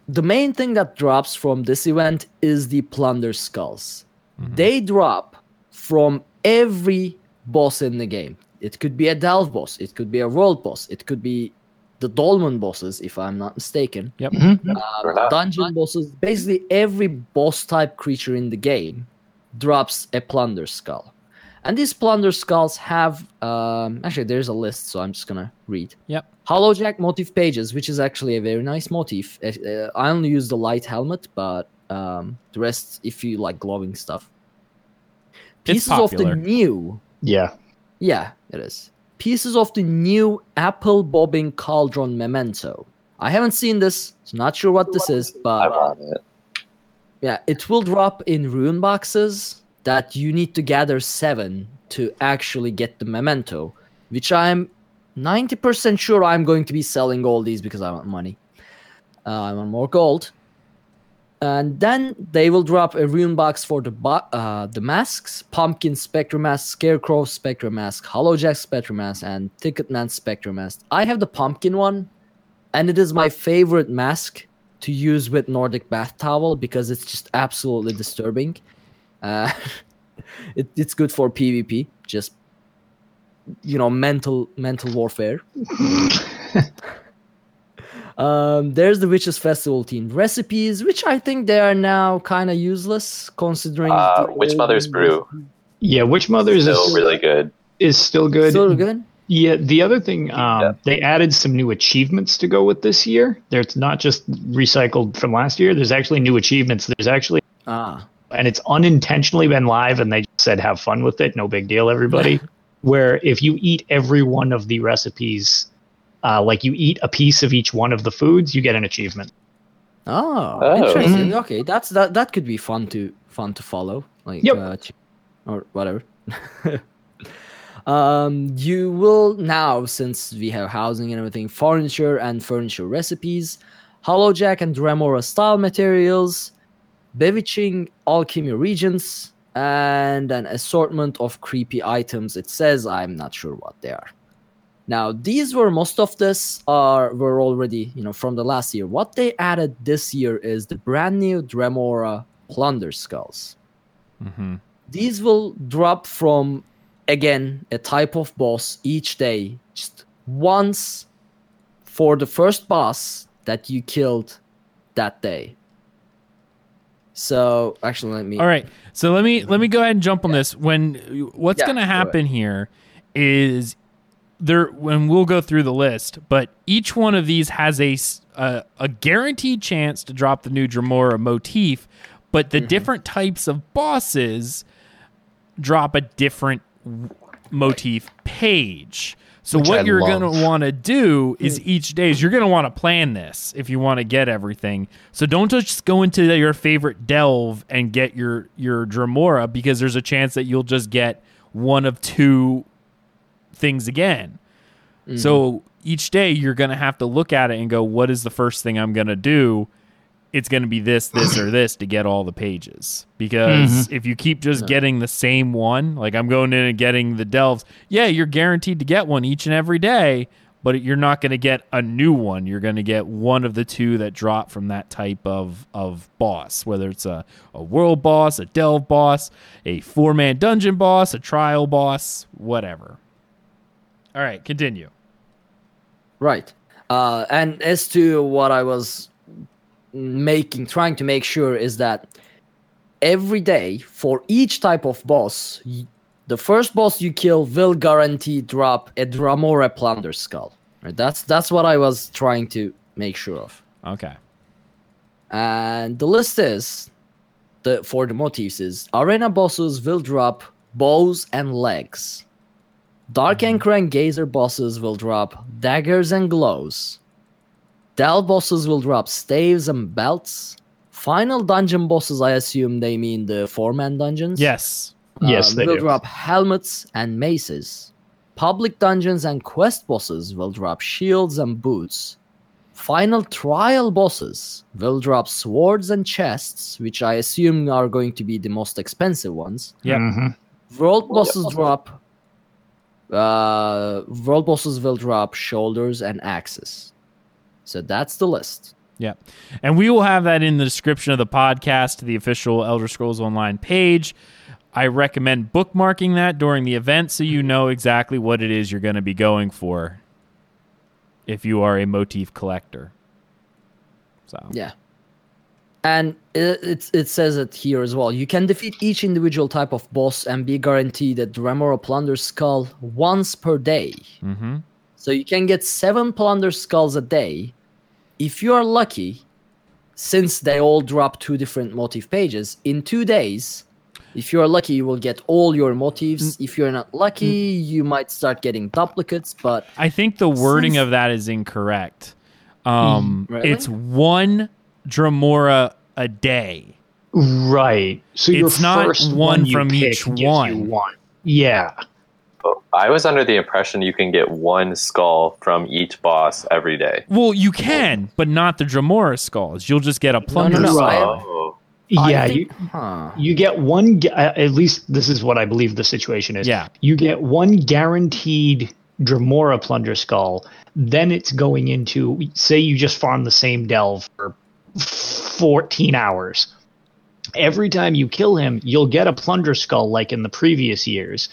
the main thing that drops from this event is the plunder skulls. Mm-hmm. They drop from every boss in the game. It could be a delve boss. It could be a world boss. It could be the dolmen bosses, if I'm not mistaken. Yep. Mm-hmm. Dungeon bosses. Basically, every boss-type creature in the game drops a plunder skull. And these plunder skulls have... actually, there's a list, so I'm just going to read. Yep. Hollowjack motif pages, which is actually a very nice motif. I only use the light helmet, but... the rest, if you like glowing stuff. Pieces of the new... Yeah, it is. Pieces of the new apple bobbing cauldron memento. I haven't seen this, so not sure what this is, but... Yeah, it will drop in rune boxes that you need to gather 7 to actually get the memento, which I'm 90% sure I'm going to be selling all these because I want money. I want more gold. And then they will drop a rune box for the masks, Pumpkin Spectre Mask, Scarecrow Spectre Mask, Hollowjack Spectre Mask, and Ticketman Spectre Mask. I have the Pumpkin one, and it is my favorite mask to use with Nordic Bath Towel because it's just absolutely disturbing. It's good for PvP, just, you know, mental warfare. There's the Witches Festival themed recipes, which I think they are now kind of useless considering Witch Mother's Brew. Yeah, Witch Mother's is still really good. Yeah, the other thing, they added some new achievements to go with this year. It's not just recycled from last year. There's actually new achievements. There's actually and it's unintentionally been live, and they just said have fun with it. No big deal, everybody. Where if you eat every one of the recipes. Like you eat a piece of each one of the foods, you get an achievement. Oh. Interesting. Mm-hmm. Okay, that's that could be fun to follow, like or whatever. You will now, since we have housing and everything, furniture recipes, Hollowjack and Dremora style materials, bewitching alchemy regents, and an assortment of creepy items. It says I'm not sure what they are. Now, these were most of this were already, you know, from the last year. What they added this year is the brand new Dremora Plunder Skulls. Mm-hmm. These will drop from, again, a type of boss each day. Just once for the first boss that you killed that day. So, actually, let me... All right. So, let me go ahead and jump on this. What's going to happen here is... and we'll go through the list, but each one of these has a guaranteed chance to drop the new Dremora motif, but the different types of bosses drop a different motif page. So what you're going to want to do is each day, you're going to want to plan this if you want to get everything. So don't just go into your favorite delve and get your Dremora, because there's a chance that you'll just get one of two things again. Mm-hmm. So each day you're going to have to look at it and go, what is the first thing I'm going to do? It's going to be this, or this to get all the pages. Because if you keep just getting the same one, like I'm going in and getting the delves, you're guaranteed to get one each and every day, but you're not going to get a new one. You're going to get one of the two that drop from that type of boss, whether it's a world boss, a delve boss, a 4-man dungeon boss, a trial boss, whatever. All right, continue. Right. And as to what I was trying to make sure is that every day for each type of boss, the first boss you kill will guarantee drop a Dremora Plunder Skull. Right? That's what I was trying to make sure of. Okay. And the list for the motifs is arena bosses will drop bows and legs. Dark and Kranggazer bosses will drop daggers and glows. Dell bosses will drop staves and belts. Final dungeon bosses, I assume they mean the four-man dungeons? Yes. Yes, they will drop helmets and maces. Public dungeons and quest bosses will drop shields and boots. Final trial bosses will drop swords and chests, which I assume are going to be the most expensive ones. Yeah. Mm-hmm. World bosses will drop shoulders and axes. So that's the list. Yeah. And we will have that in the description of the podcast, the official Elder Scrolls Online page. I recommend bookmarking that during the event so you know exactly what it is you're going to be going for if you are a motif collector. So yeah. And it says it here as well. You can defeat each individual type of boss and be guaranteed a Dremora Plunder Skull once per day. Mm-hmm. So you can get 7 Plunder Skulls a day. If you are lucky, since they all drop 2 different motif pages, in 2 days, if you are lucky, you will get all your motifs. If you're not lucky, you might start getting duplicates. But I think the wording of that is incorrect. Really? It's 1... Dremora a day, right? So it's not first one you from pick each one. Yeah, I was under the impression you can get 1 skull from each boss every day. Well, you can, but not the Dremora skulls. You'll just get a plunder skull. Yeah, you get 1. At least this is what I believe the situation is. Yeah, you get 1 guaranteed Dremora plunder skull. Then it's going into, say you just farm the same delve for 14 hours. Every time you kill him, you'll get a plunder skull like in the previous years.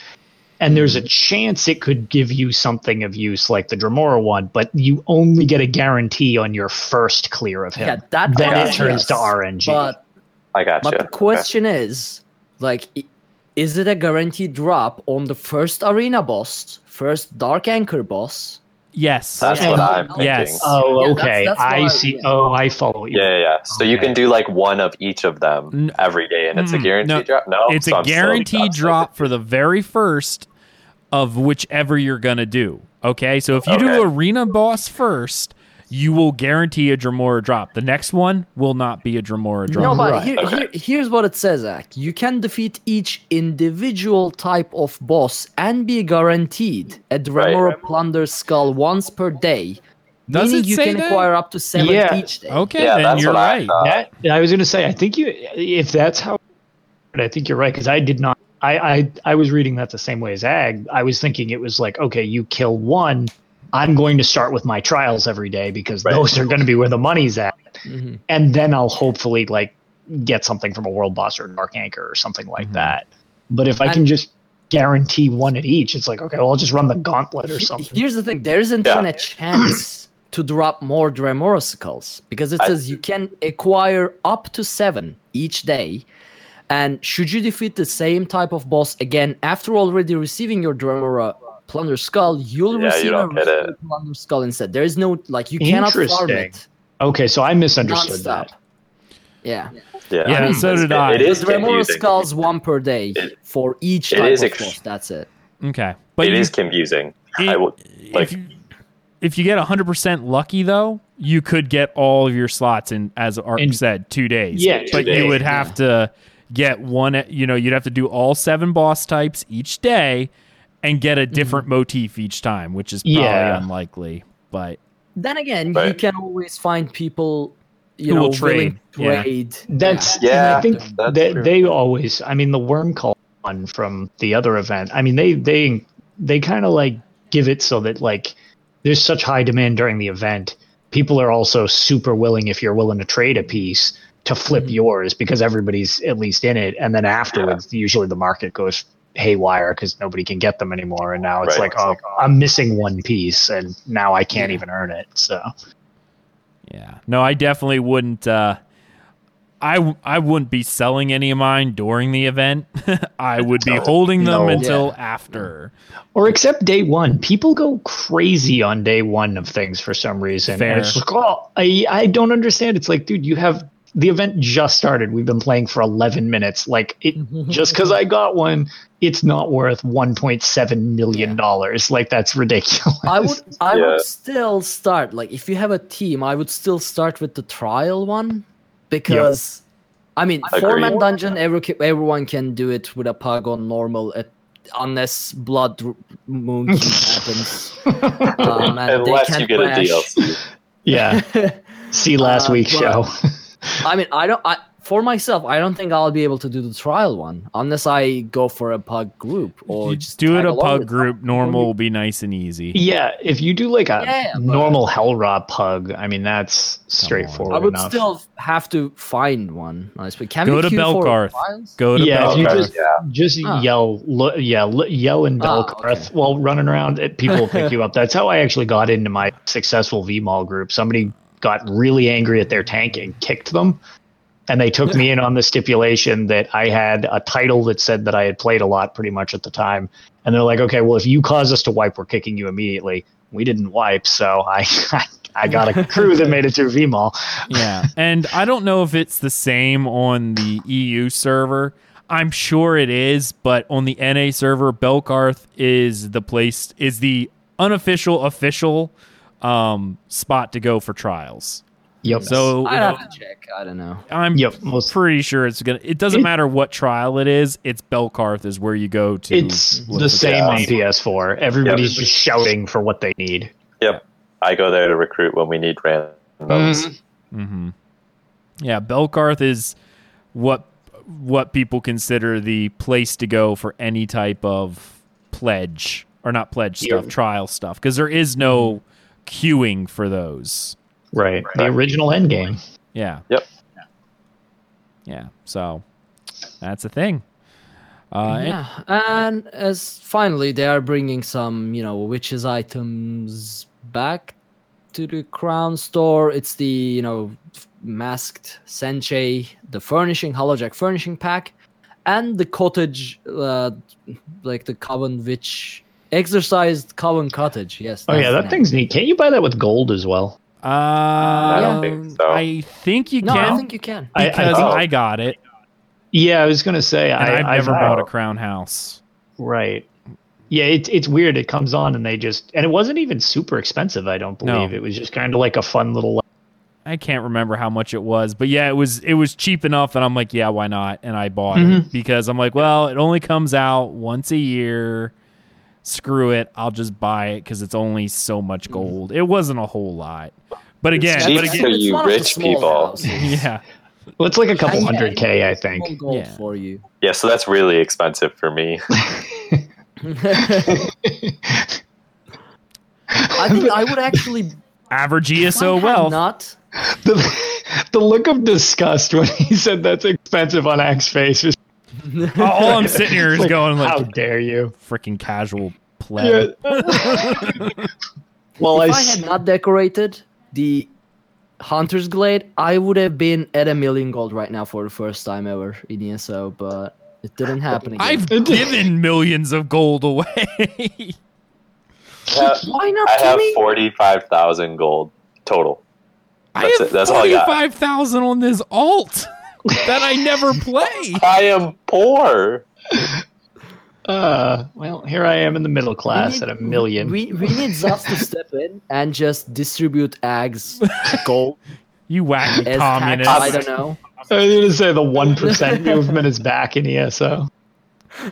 And there's a chance it could give you something of use like the Dremora one, but you only get a guarantee on your first clear of him. Yeah, then it turns to RNG. But the question is, like, is it a guaranteed drop on the first arena boss, first Dark Anchor boss? Yes. That's what I'm thinking. Yes. Oh, okay. Yeah, I see. Yeah. Oh, I follow you. Yeah. So you can do like 1 of each of them every day, and it's a guaranteed drop? No. It's a guaranteed drop for the very first of whichever you're going to do. Okay? So if you do arena boss first, you will guarantee a Dremora drop. The next one will not be a Dremora drop. No, but here's what it says, Ak. You can defeat each individual type of boss and be guaranteed a Dremora Plunder Skull once per day. Does meaning it you say can that? Acquire up to 7 each day. Okay, yeah, then you're right. I was going to say, I think if that's how... I think you're right, because I did not... I was reading that the same way as Ag. I was thinking it was like, okay, you kill 1... I'm going to start with my trials every day because those are going to be where the money's at. Mm-hmm. And then I'll hopefully like get something from a world boss or a Dark Anchor or something like that. But if I can just guarantee 1 at each, it's like, okay, well, I'll just run the gauntlet or something. Here's the thing. There isn't even a chance to drop more Dremora skulls because it says you can acquire up to 7 each day. And should you defeat the same type of boss again after already receiving your Dremora Plunder Skull, you'll receive a Plunder Skull instead. There is no, like, you cannot farm it. Okay, so I misunderstood that. Yeah. And so did I. It is Dremora Skulls 1 per day for each type of boss. That's it. Okay. But it is confusing. If you get 100% lucky, though, you could get all of your slots in, as Ark said, 2 days. Yeah, but you would have to get 1, you know, you'd have to do all 7 boss types each day and get a different motif each time, which is probably unlikely. But then again, you can always find people who will trade. I think that they always. I mean, the worm call one from the other event. I mean, they kind of like give it so that like there's such high demand during the event. People are also super willing if you're willing to trade a piece to flip yours because everybody's at least in it. And then afterwards, usually the market goes haywire because nobody can get them anymore, and now it's like, oh, I'm missing 1 piece and now I can't even earn it. So I definitely wouldn't I wouldn't be selling any of mine during the event. I would be holding them until after, or except day 1. People go crazy on day 1 of things for some reason. It's like, I don't understand. It's like, dude, you have the event just started. We've been playing for 11 minutes. Like, it, just because I got one, it's not worth $1.7 million. Yeah. Like, that's ridiculous. I would still start, like, if you have a team, I would still start with the trial one. Because, I mean, four-man dungeon, everyone can do it with a pug on normal at unless Blood Moon happens. Unless you get a DLC. Yeah. See last week's show. I mean, for myself, I don't think I'll be able to do the trial one unless I go for a pug group or just do it a pug group. Normal will be nice and easy. Yeah, if you do like a normal Hellra pug, I mean that's straightforward. I would still have to find one. Go to Belgarth. Go to Belgarth. Just yell in Belgarth while running around. People will pick you up. That's how I actually got into my successful VMall group. Somebody got really angry at their tank and kicked them. And they took me in on the stipulation that I had a title that said that I had played a lot pretty much at the time. And they're like, okay, well, if you cause us to wipe, we're kicking you immediately. We didn't wipe, so I got a crew that made it through VMall. Yeah, and I don't know if it's the same on the EU server. I'm sure it is, but on the NA server, Belgarth is the place, is the unofficial, official spot to go for trials. Yep. So I have to check. I don't know. I'm pretty sure it's gonna. It doesn't matter what trial it is. It's Belgarth is where you go to. It's the same on PS4. Everybody's just shouting for what they need. Yep. I go there to recruit when we need randoms. Mm-hmm. Yeah, Belgarth is what people consider the place to go for any type of pledge or not pledge stuff, trial stuff, because there is no queuing for those. Right. The original endgame. Yeah. Yep. Yeah. So that's a thing. And as finally, they are bringing some, witches items back to the Crown Store. It's the, masked Senchei, the furnishing, Hollowjack furnishing pack, and the cottage, like the coven witch, exercised coven cottage. Yes. Oh, yeah. That thing's neat. Can't you buy that with gold as well? I don't think so. I think you can. I think you can. I got it. Yeah, I was going to say. I've never bought a Crown House. Right. Yeah, it's weird. It comes on and they just... And it wasn't even super expensive, I don't believe. No. It was just kind of like a fun little... I can't remember how much it was. But yeah, it was cheap enough. And I'm like, yeah, why not? And I bought it. Because I'm like, well, it only comes out once a year. Screw it, I'll just buy it because it's only so much gold. It wasn't a whole lot. But again for you rich people. Yeah. Well, it's like a couple hundred K, I think. Gold for you. Yeah, so that's really expensive for me. I think I would actually average ESO wealth. Not the look of disgust when he said that's expensive on Axe face is all I'm sitting here is going like, how dare you, freaking casual pleb. Well, if I had not decorated the Hunter's Glade, I would have been at $1 million right now for the first time ever in ESO, but it didn't happen again. I've given millions of gold away. Why not? I have 45,000 gold total. That's it. That's all I got. 45,000 on this alt. That I never play. I am poor. Well, here I am in the middle class at $1 million. We need Zos to step in and just distribute Ags gold. You wacky communist. I don't know. I was going to say the 1% movement is back in ESO.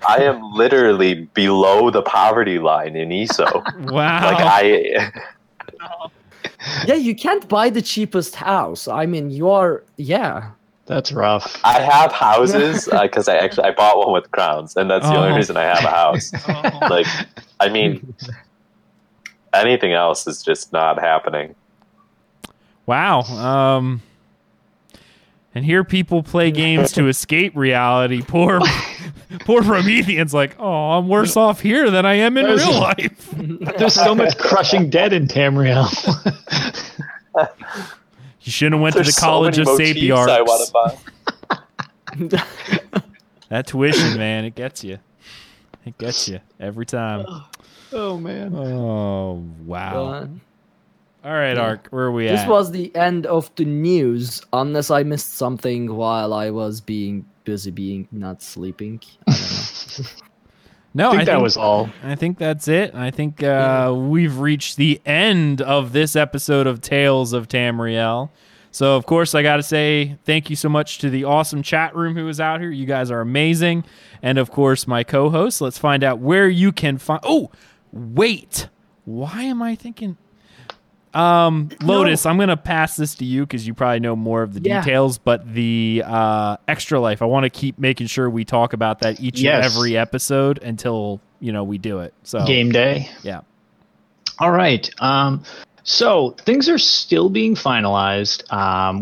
I am literally below the poverty line in ESO. Wow. Like yeah, you can't buy the cheapest house. I mean, you are... Yeah. That's rough. I have houses because I bought one with crowns, and that's the only reason I have a house. Like, I mean, anything else is just not happening. Wow. And here people play games to escape reality. Poor Promethean's like, oh, I'm worse off here than I am in real life. There's so much crushing debt in Tamriel. You shouldn't have went to the College of Sapiarchs. I want to buy. That tuition, man, it gets you. It gets you every time. Oh man. Oh wow. All right, yeah. Ark, where are we at? This was the end of the news, unless I missed something while I was being busy being not sleeping. I don't know. No, I think that was all. I think that's it. I think we've reached the end of this episode of Tales of Tamriel. So, of course, I got to say thank you so much to the awesome chat room who was out here. You guys are amazing. And, of course, my co-host. Let's find out where you can find... Oh, wait. Why am I thinking... Lotus, no. I'm going to pass this to you because you probably know more of the details, but the Extra Life, I want to keep making sure we talk about that each and every episode until, you know, we do it. So game day. Yeah. All right. So things are still being finalized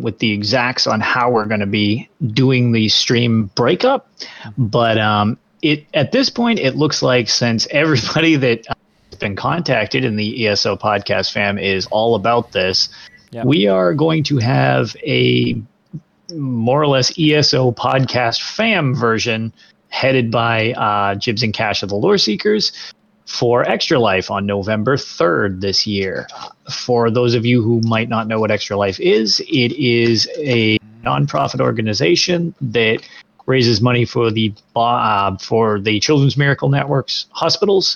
with the exacts on how we're going to be doing the stream breakup. But it at this point, it looks like since everybody that... been contacted in the ESO podcast fam is all about this. Yep. We are going to have a more or less ESO podcast fam version headed by Jibs and Cash of the Lore Seekers for Extra Life on November 3rd this year. For those of you who might not know what Extra Life is, it is a nonprofit organization that raises money for the Children's Miracle Network's hospitals.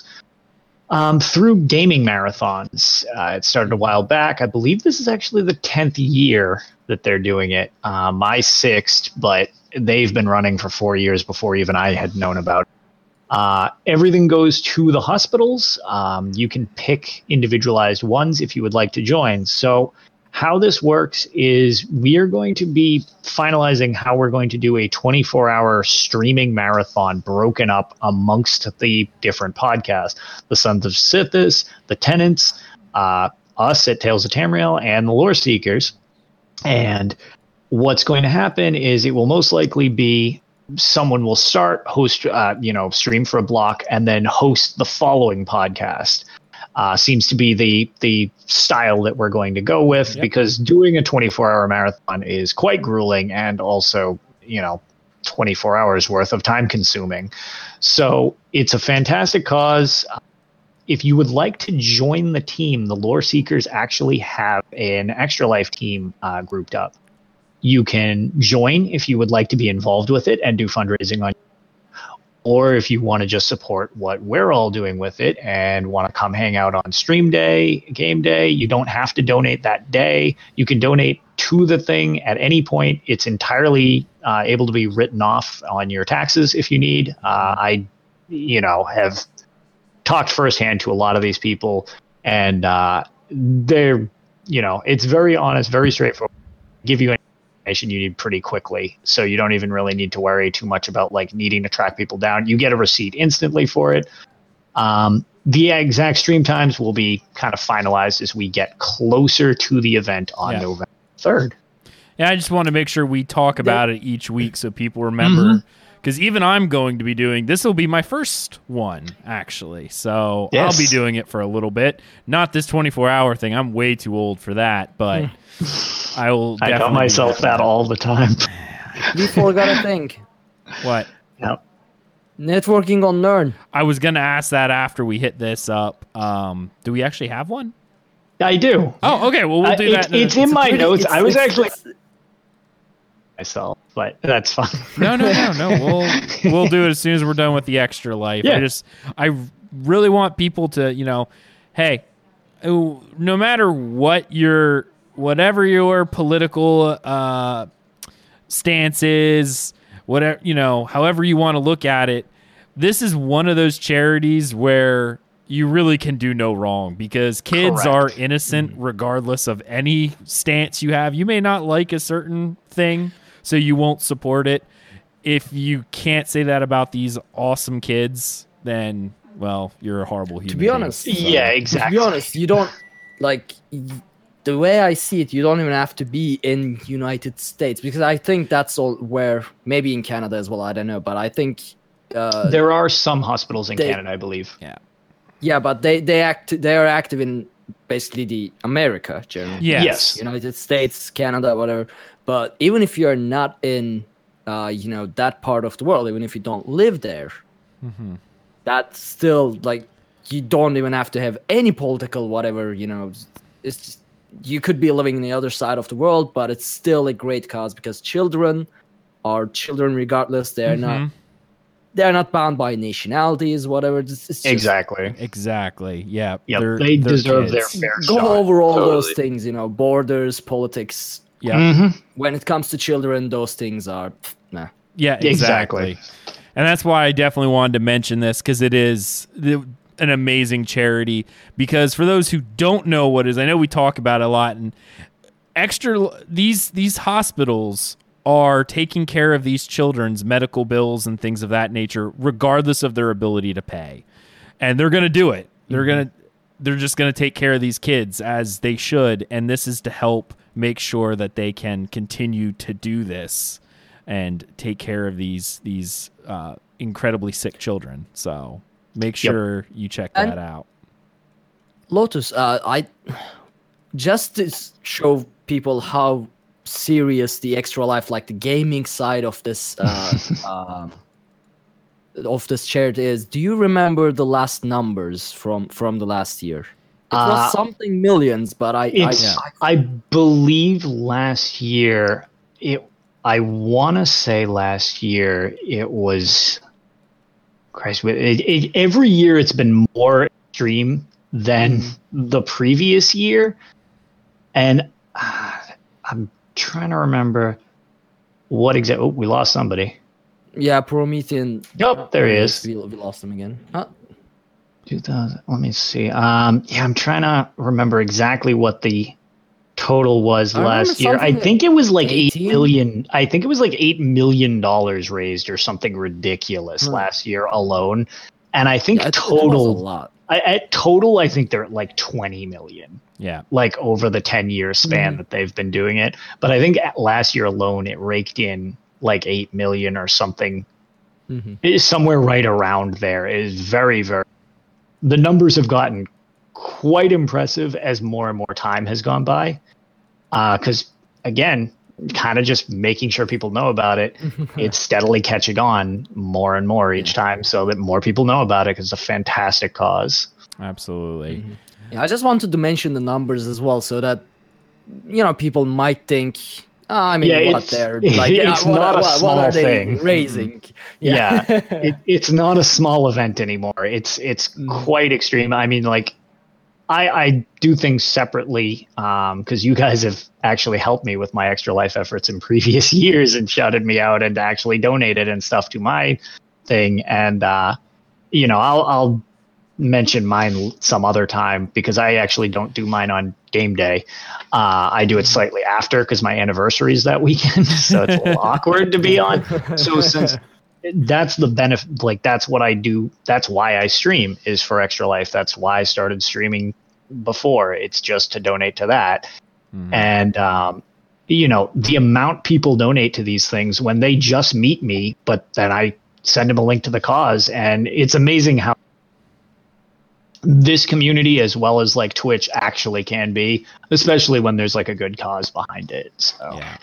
Through gaming marathons. It started a while back. I believe this is actually the 10th year that they're doing it. My sixth, but they've been running for 4 years before even I had known about it. Everything goes to the hospitals. You can pick individualized ones if you would like to join. So how this works is we are going to be finalizing how we're going to do a 24-hour streaming marathon broken up amongst the different podcasts. The Sons of Sithis, the Tenants, us at Tales of Tamriel, and the Lore Seekers. And what's going to happen is it will most likely be someone will start, host, stream for a block, and then host the following podcast. Seems to be the style that we're going to go with because doing a 24-hour marathon is quite grueling and also, 24 hours worth of time consuming. So it's a fantastic cause. If you would like to join the team, the Lore Seekers actually have an Extra Life team grouped up. You can join if you would like to be involved with it and do fundraising on or if you want to just support what we're all doing with it and want to come hang out on stream day, game day, you don't have to donate that day. You can donate to the thing at any point. It's entirely able to be written off on your taxes if you need. I have talked firsthand to a lot of these people, and they're, it's very honest, very straightforward. Give you an you need pretty quickly, so you don't even really need to worry too much about needing to track people down. You get a receipt instantly for it. The exact stream times will be kind of finalized as we get closer to the event on November 3rd. Yeah, I just want to make sure we talk about it each week so people remember, because even I'm going to be doing this. Will be my first one actually, so I'll be doing it for a little bit. Not this 24-hour thing. I'm way too old for that, but. I will. I tell myself that all the time. We forgot a thing. What? Yep. Networking on Learn. I was going to ask that after we hit this up. Do we actually have one? I do. Oh, okay. Well, we'll do that. It's in my notes. I was actually myself, but that's fine. No. We'll do it as soon as we're done with the Extra Life. Yeah. I really want people to, hey, no matter whatever your political stance is, whatever, however you want to look at it, this is one of those charities where you really can do no wrong because kids are innocent regardless of any stance you have. You may not like a certain thing, so you won't support it. If you can't say that about these awesome kids, then, well, you're a horrible human. To be honest. So. Yeah, exactly. To be honest, you don't, the way I see it, you don't even have to be in United States, because I think that's all where, maybe in Canada as well, I don't know, but I think... there are some hospitals in Canada, I believe. Yeah. Yeah, but they are active in basically the America, generally. Yes. United States, Canada, whatever. But even if you're not in, that part of the world, even if you don't live there, that's still, you don't even have to have any political whatever, it's just you could be living on the other side of the world, but it's still a great cause because children are children regardless. They're not. They're not bound by nationalities, whatever. It's just, exactly. Yeah. Yep. They deserve their fair shot. Go over all those things, you know, borders, politics. Yeah. When it comes to children, those things are nah. Yeah, exactly. And that's why I definitely wanted to mention this because it is an amazing charity. Because for those who don't know what it is, I know we talk about it a lot, and these hospitals are taking care of these children's medical bills and things of that nature, regardless of their ability to pay. And they're going to do it. They're just going to take care of these kids as they should. And this is to help make sure that they can continue to do this and take care of these incredibly sick children. So make sure you check that out. Lotus, I just to show people how serious the extra life, like the gaming side of this of this charity is. Do you remember the last numbers from the last year? It was something millions, but I believe last year I want to say last year it was Christ. Every year it's been more extreme than the previous year, and I'm trying to remember what exactly. Oh, we lost somebody. Yeah, Promethean. Oh, there he is. We lost him again. 2000. Let me see. I'm trying to remember exactly what the total was last year. I think it was like 8 million. I think it was like $8 million raised or something ridiculous last year alone. And I think total a lot. I think they're at like 20 million. Yeah. Like over the 10-year span that they've been doing it. But I think last year alone, it raked in like 8 million or something. It is somewhere right around there. It is very, very. The numbers have gotten quite impressive as more and more time has gone by. Because, again, kind of just making sure people know about it. It's steadily catching on more and more each time so that more people know about it, because it's a fantastic cause. Absolutely. Yeah, I just wanted to mention the numbers as well so that, you know, people might think, what they're like. It's not a small thing. Raising. Yeah. It's not a small event anymore. It's quite extreme. I mean, like, I do things separately because you guys have actually helped me with my extra life efforts in previous years and shouted me out and actually donated and stuff to my thing. And, you know, I'll mention mine some other time because I actually don't do mine on game day. I do it slightly after because my anniversary is that weekend. So it's a little awkward to be on. So since that's the benefit, like that's what I do. That's why I stream is for extra life. That's why I started streaming before. It's just to donate to that. And, you know, the amount people donate to these things when they just meet me, but then I send them a link to the cause. And it's amazing how this community as well as like Twitch actually can be, especially when there's like a good cause behind it. So yeah.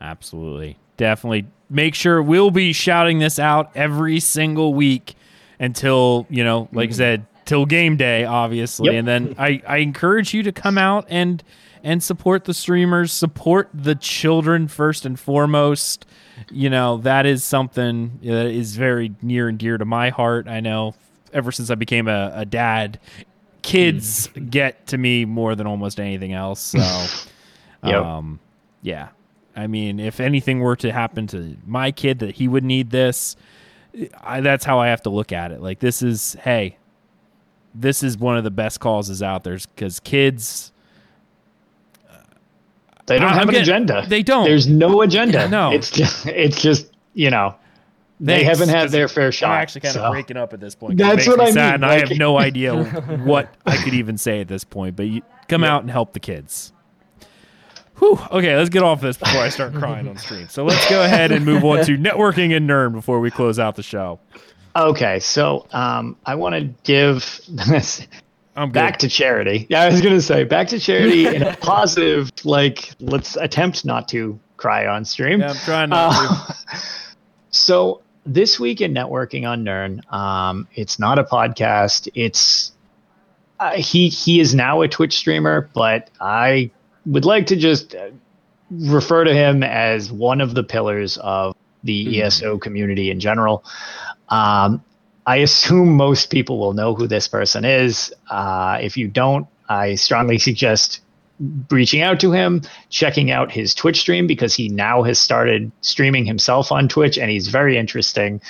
Absolutely. Definitely make sure we'll be shouting this out every single week until, you know, like I said, till game day, obviously. Yep. And then I encourage you to come out and support the streamers, support the children first and foremost. You know, that is something that is very near and dear to my heart. I know ever since I became a dad, kids get to me more than almost anything else. So, yeah. I mean, if anything were to happen to my kid that he would need this, that's how I have to look at it. Like, this is one of the best causes out there because kids, they don't have an agenda. They don't. There's no agenda. No. It's just you know, they haven't had their fair shot. I'm actually kind of breaking up at this point. That's what I mean. And I have no idea what I could even say at this point, but you come out and help the kids. Whew. Okay, let's get off this before I start crying on stream. So let's go ahead and move on to networking and Nern before we close out the show. Okay, so I want to give this back to charity. Yeah, I was going to say back to charity in a positive, like, let's attempt not to cry on stream. Yeah, I'm trying not to. So this week in networking on Nern, it's not a podcast. It's He is now a Twitch streamer, but I would like to just refer to him as one of the pillars of the ESO community in general. I assume most people will know who this person is. If you don't, I strongly suggest reaching out to him, checking out his Twitch stream, because he now has started streaming himself on Twitch, and he's very interesting,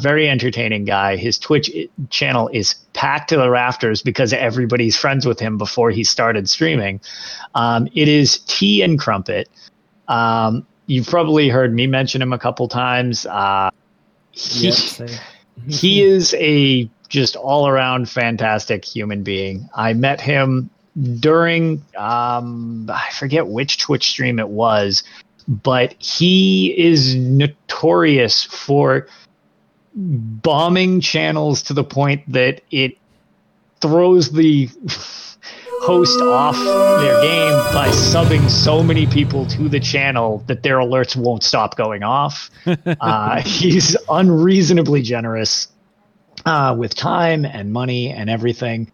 very entertaining guy. His Twitch channel is packed to the rafters because everybody's friends with him before he started streaming. It is Tea and Crumpet. You've probably heard me mention him a couple times. He is a just all-around fantastic human being. I met him during, I forget which Twitch stream it was, but he is notorious for bombing channels to the point that it throws the host off their game by subbing so many people to the channel that their alerts won't stop going off. He's unreasonably generous with time and money and everything.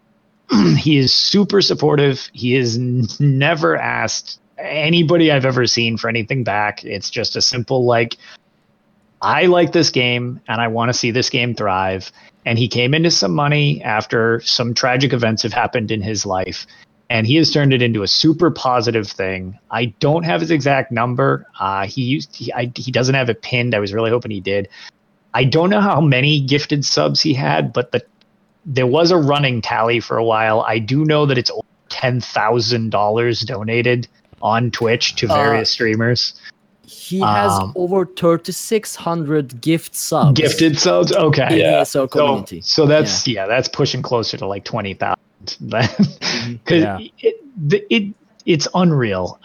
He is super supportive. He has never asked anybody I've ever seen for anything back. It's just a simple, like, I like this game and I want to see this game thrive. And he came into some money after some tragic events have happened in his life. And he has turned it into a super positive thing. I don't have his exact number. He doesn't have it pinned. I was really hoping he did. I don't know how many gifted subs he had, but there was a running tally for a while. I do know that it's over $10,000 donated on Twitch to various streamers. He has over 3,600 gift subs. Gifted subs? Okay. Yeah. So, community. So that's, that's pushing closer to like 20,000. It's unreal.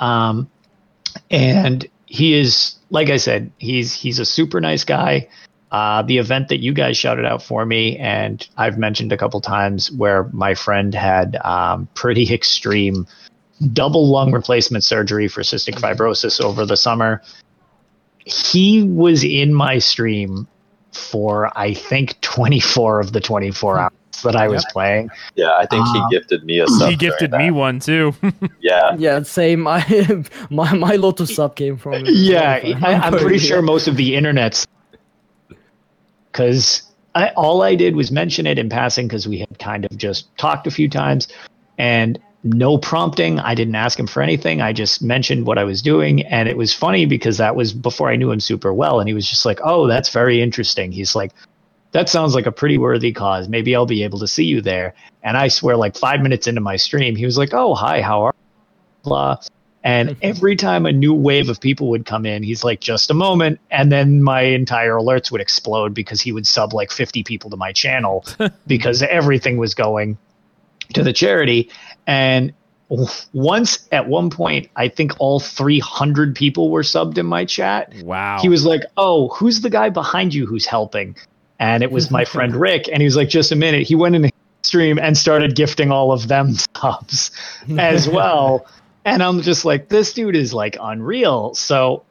And he is, like I said, he's a super nice guy. The event that you guys shouted out for me, and I've mentioned a couple times, where my friend had pretty extreme double lung replacement surgery for cystic fibrosis over the summer. He was in my stream for, I think, 24 of the 24 hours that I was playing. Yeah, I think he gifted me a sub. He gifted me one too. Yeah, same. My Lotus sub came from it. Yeah, I'm pretty sure most of the internet's, because all I did was mention it in passing because we had kind of just talked a few times, and no prompting. I didn't ask him for anything. I just mentioned what I was doing. And it was funny because that was before I knew him super well. And he was just like, oh, that's very interesting. He's like, that sounds like a pretty worthy cause. Maybe I'll be able to see you there. And I swear, like 5 minutes into my stream, he was like, oh, hi, how are you? Blah. And every time a new wave of people would come in, he's like, just a moment. And then my entire alerts would explode because he would sub like 50 people to my channel because everything was going to the charity. And once at one point, I think all 300 people were subbed in my chat. Wow. He was like, oh, who's the guy behind you who's helping? And it was my friend Rick. And he was like, just a minute. He went in the stream and started gifting all of them subs as well. And I'm just like, this dude is like unreal. So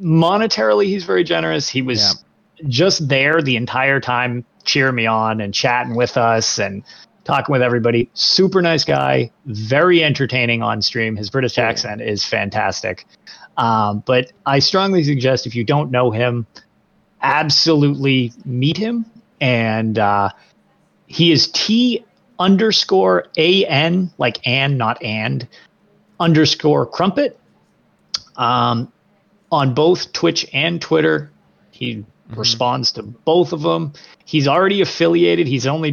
monetarily, he's very generous. He was just there the entire time, cheering me on and chatting with us and talking with everybody. Super nice guy. Very entertaining on stream. His British accent is fantastic. But I strongly suggest, if you don't know him, absolutely meet him. And he is T_AN, like and, not and. _Crumpet on both Twitch and Twitter. He responds to both of them. He's already affiliated. He's only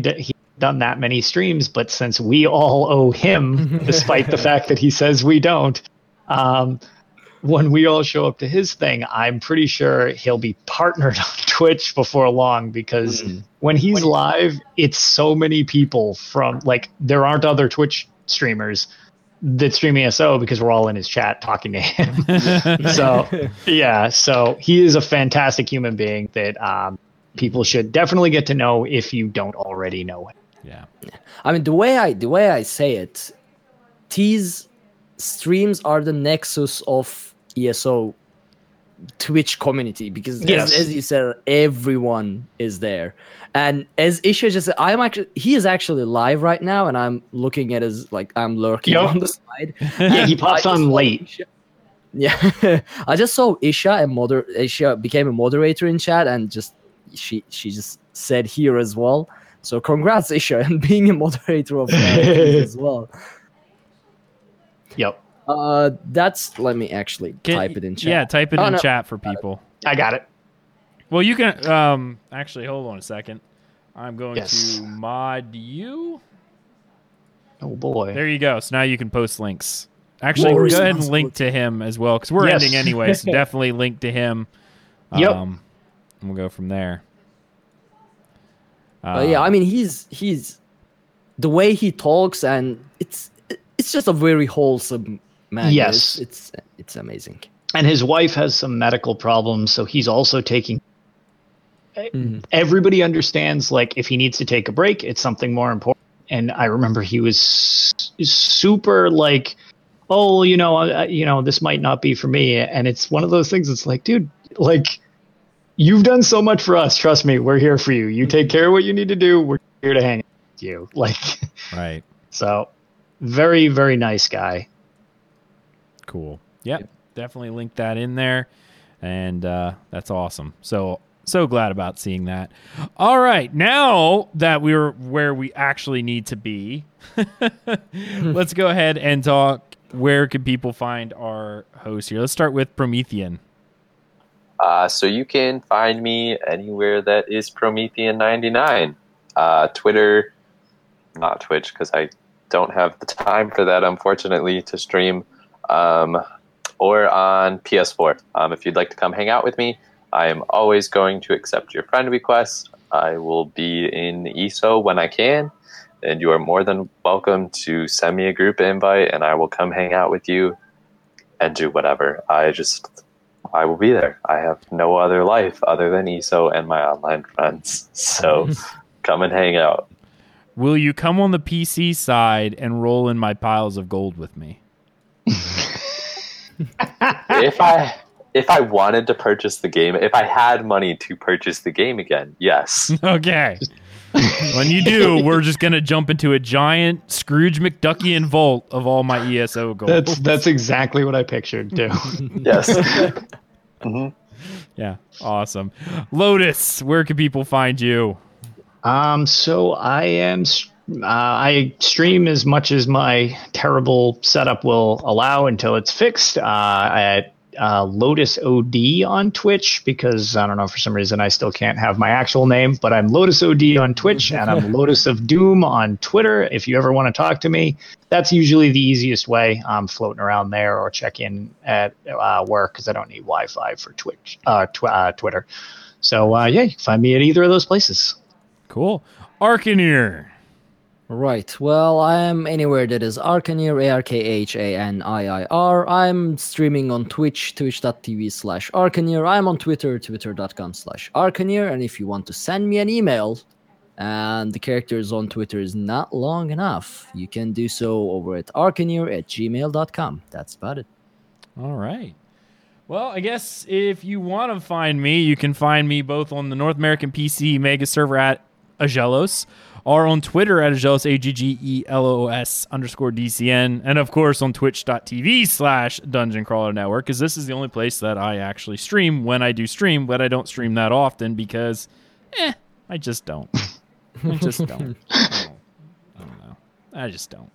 done that many streams, but since we all owe him, despite the fact that he says we don't, when we all show up to his thing, I'm pretty sure he'll be partnered on Twitch before long, because when he's live, it's so many people from, like, there aren't other Twitch streamers that stream ESO because we're all in his chat talking to him. So he is a fantastic human being that people should definitely get to know if you don't already know him. Yeah, I mean, the way I say it, T's streams are the nexus of ESO Twitch community, because yes, as you said, everyone is there. And as Isha just said, he is actually live right now, and I'm looking at his, like, I'm lurking on the side. Yeah, he pops on late. Yeah, I just saw Isha, and Isha became a moderator in chat, and just she just said here as well. So congrats, Isha, and being a moderator of as well. Yep. That's, let me actually type it in chat. Yeah, type it in chat for people. I got it. Well, you can, actually, hold on a second. I'm going to mod you. Oh, boy. There you go. So now you can post links. Actually, go ahead and link to him as well, because we're ending anyway, so definitely link to him. And we'll go from there. Yeah, I mean, he's the way he talks, and it's just a very wholesome man. Yes, it's amazing. And his wife has some medical problems, so he's also taking. Mm-hmm. Everybody understands, like, if he needs to take a break, it's something more important. And I remember he was super like, oh, you know, this might not be for me. And it's one of those things. It's like, dude, like, you've done so much for us. Trust me, we're here for you. You take care of what you need to do. We're here to hang out with you. Like, right. So, very, very nice guy. Cool. Yep. Definitely link that in there. And that's awesome. So glad about seeing that. All right. Now that we're where we actually need to be, let's go ahead and talk. Where can people find our host here? Let's start with Promethean. So you can find me anywhere that is Promethean99. Twitter, not Twitch, because I don't have the time for that, unfortunately, to stream. Or on PS4. If you'd like to come hang out with me, I am always going to accept your friend requests. I will be in ESO when I can, and you are more than welcome to send me a group invite, and I will come hang out with you and do whatever. I will be there. I have no other life other than ESO and my online friends. So come and hang out. Will you come on the PC side and roll in my piles of gold with me? If I wanted to purchase the game, if I had money to purchase the game again, yes. Okay. When you do, we're just going to jump into a giant Scrooge McDuckian vault of all my ESO gold. That's exactly what I pictured, too. Yes. Mm-hmm. Yeah, awesome. Lotus, where can people find you? So I am... I stream as much as my terrible setup will allow until it's fixed at Lotus OD on Twitch, because I don't know, for some reason I still can't have my actual name, but I'm Lotus OD on Twitch, and I'm Lotus of Doom on Twitter. If you ever want to talk to me, that's usually the easiest way. I'm floating around there, or check in at work, because I don't need Wi-Fi for Twitch, Twitter. So yeah, you can find me at either of those places. Cool. Arkaneer. Right. Well, I am anywhere that is Arkaneer, ARKHANIIR. I'm streaming on Twitch, twitch.tv/Arkaneer. I'm on Twitter, twitter.com/Arkaneer. And if you want to send me an email, and the characters on Twitter is not long enough, you can do so over at arkaneer@gmail.com. That's about it. All right. Well, I guess if you want to find me, you can find me both on the North American PC mega server at Ixelos, are on Twitter at Ixelos, AGGELOS_DCN, and of course on twitch.tv/Dungeon Crawler Network, because this is the only place that I actually stream when I do stream, but I don't stream that often because, I just don't. I don't know. I just don't.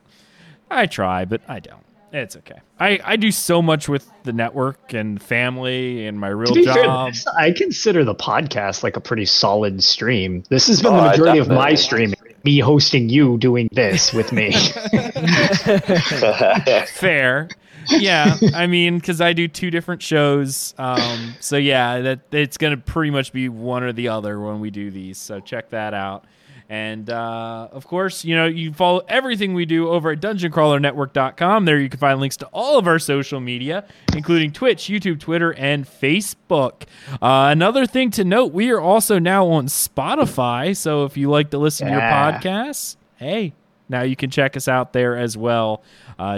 I try, but I don't. It's okay. I do so much with the network and family and my real job. Fair, I consider the podcast like a pretty solid stream. This has been the majority of my streaming. Me hosting you doing this with me. Fair. Yeah, I mean, because I do two different shows. So yeah, that it's going to pretty much be one or the other when we do these. So check that out. And, of course, you know, you follow everything we do over at DungeonCrawlerNetwork.com. There you can find links to all of our social media, including Twitch, YouTube, Twitter, and Facebook. Another thing to note, we are also now on Spotify. So if you like to listen to your podcasts, hey, Now you can check us out there as well,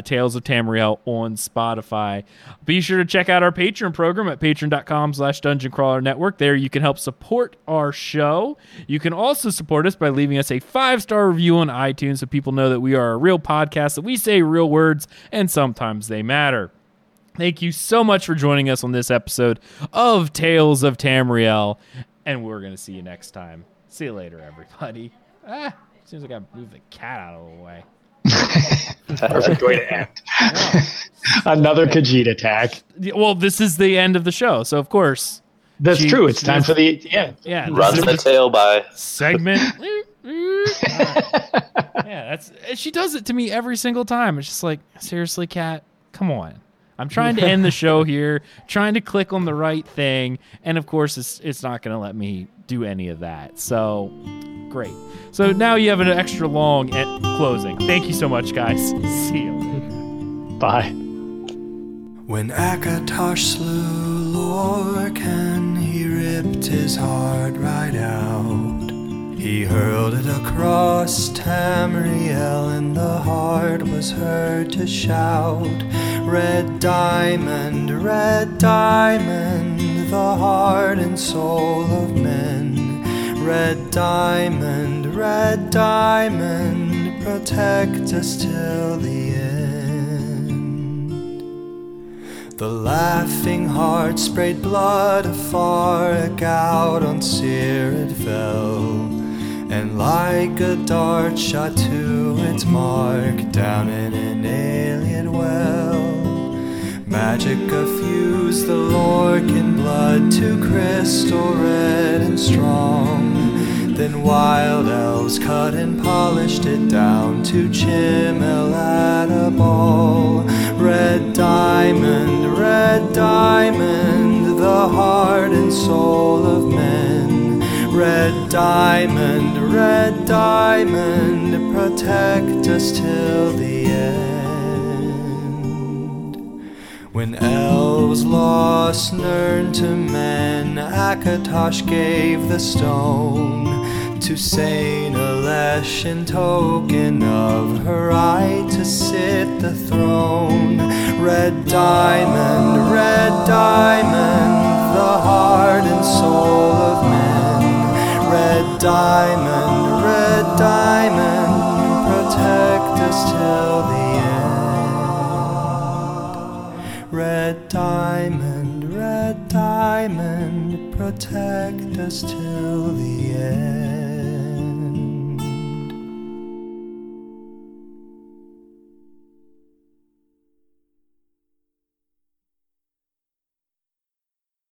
Tales of Tamriel on Spotify. Be sure to check out our Patreon program at patreon.com/dungeoncrawlernetwork. There you can help support our show. You can also support us by leaving us a 5-star review on iTunes so people know that we are a real podcast, that we say real words, and sometimes they matter. Thank you so much for joining us on this episode of Tales of Tamriel, and we're going to see you next time. See you later, everybody. Seems like I moved the cat out of the way. Perfect way to end. Yeah. Another Khajiit attack. Well, this is the end of the show, so of course. That's true. It's time for the end. Yeah. Runs the tail by segment. She does it to me every single time. It's just like, seriously, cat, come on. I'm trying to end the show here, trying to click on the right thing, and of course, it's not going to let me do any of that. So. Great. So now you have an extra long closing. Thank you so much, guys. See you later. Bye. When Akatosh slew Lorcan, he ripped his heart right out. He hurled it across Tamriel, and the heart was heard to shout, red diamond, the heart and soul of men. Red diamond, protect us till the end. The laughing heart sprayed blood afar, a gout on Seir it fell, and like a dart shot to its mark, down in an alien well. Magic effused the Lorcan blood to crystal red and strong. Then wild elves cut and polished it down to Chimel at a ball. Red diamond, the heart and soul of men. Red diamond, protect us till the end. When elves lost Nirn to men, Akatosh gave the stone to Saint Elesh in token of her right to sit the throne. Red diamond, the heart and soul of men. Red diamond, protect us till the end. Red diamond, protect us till the end.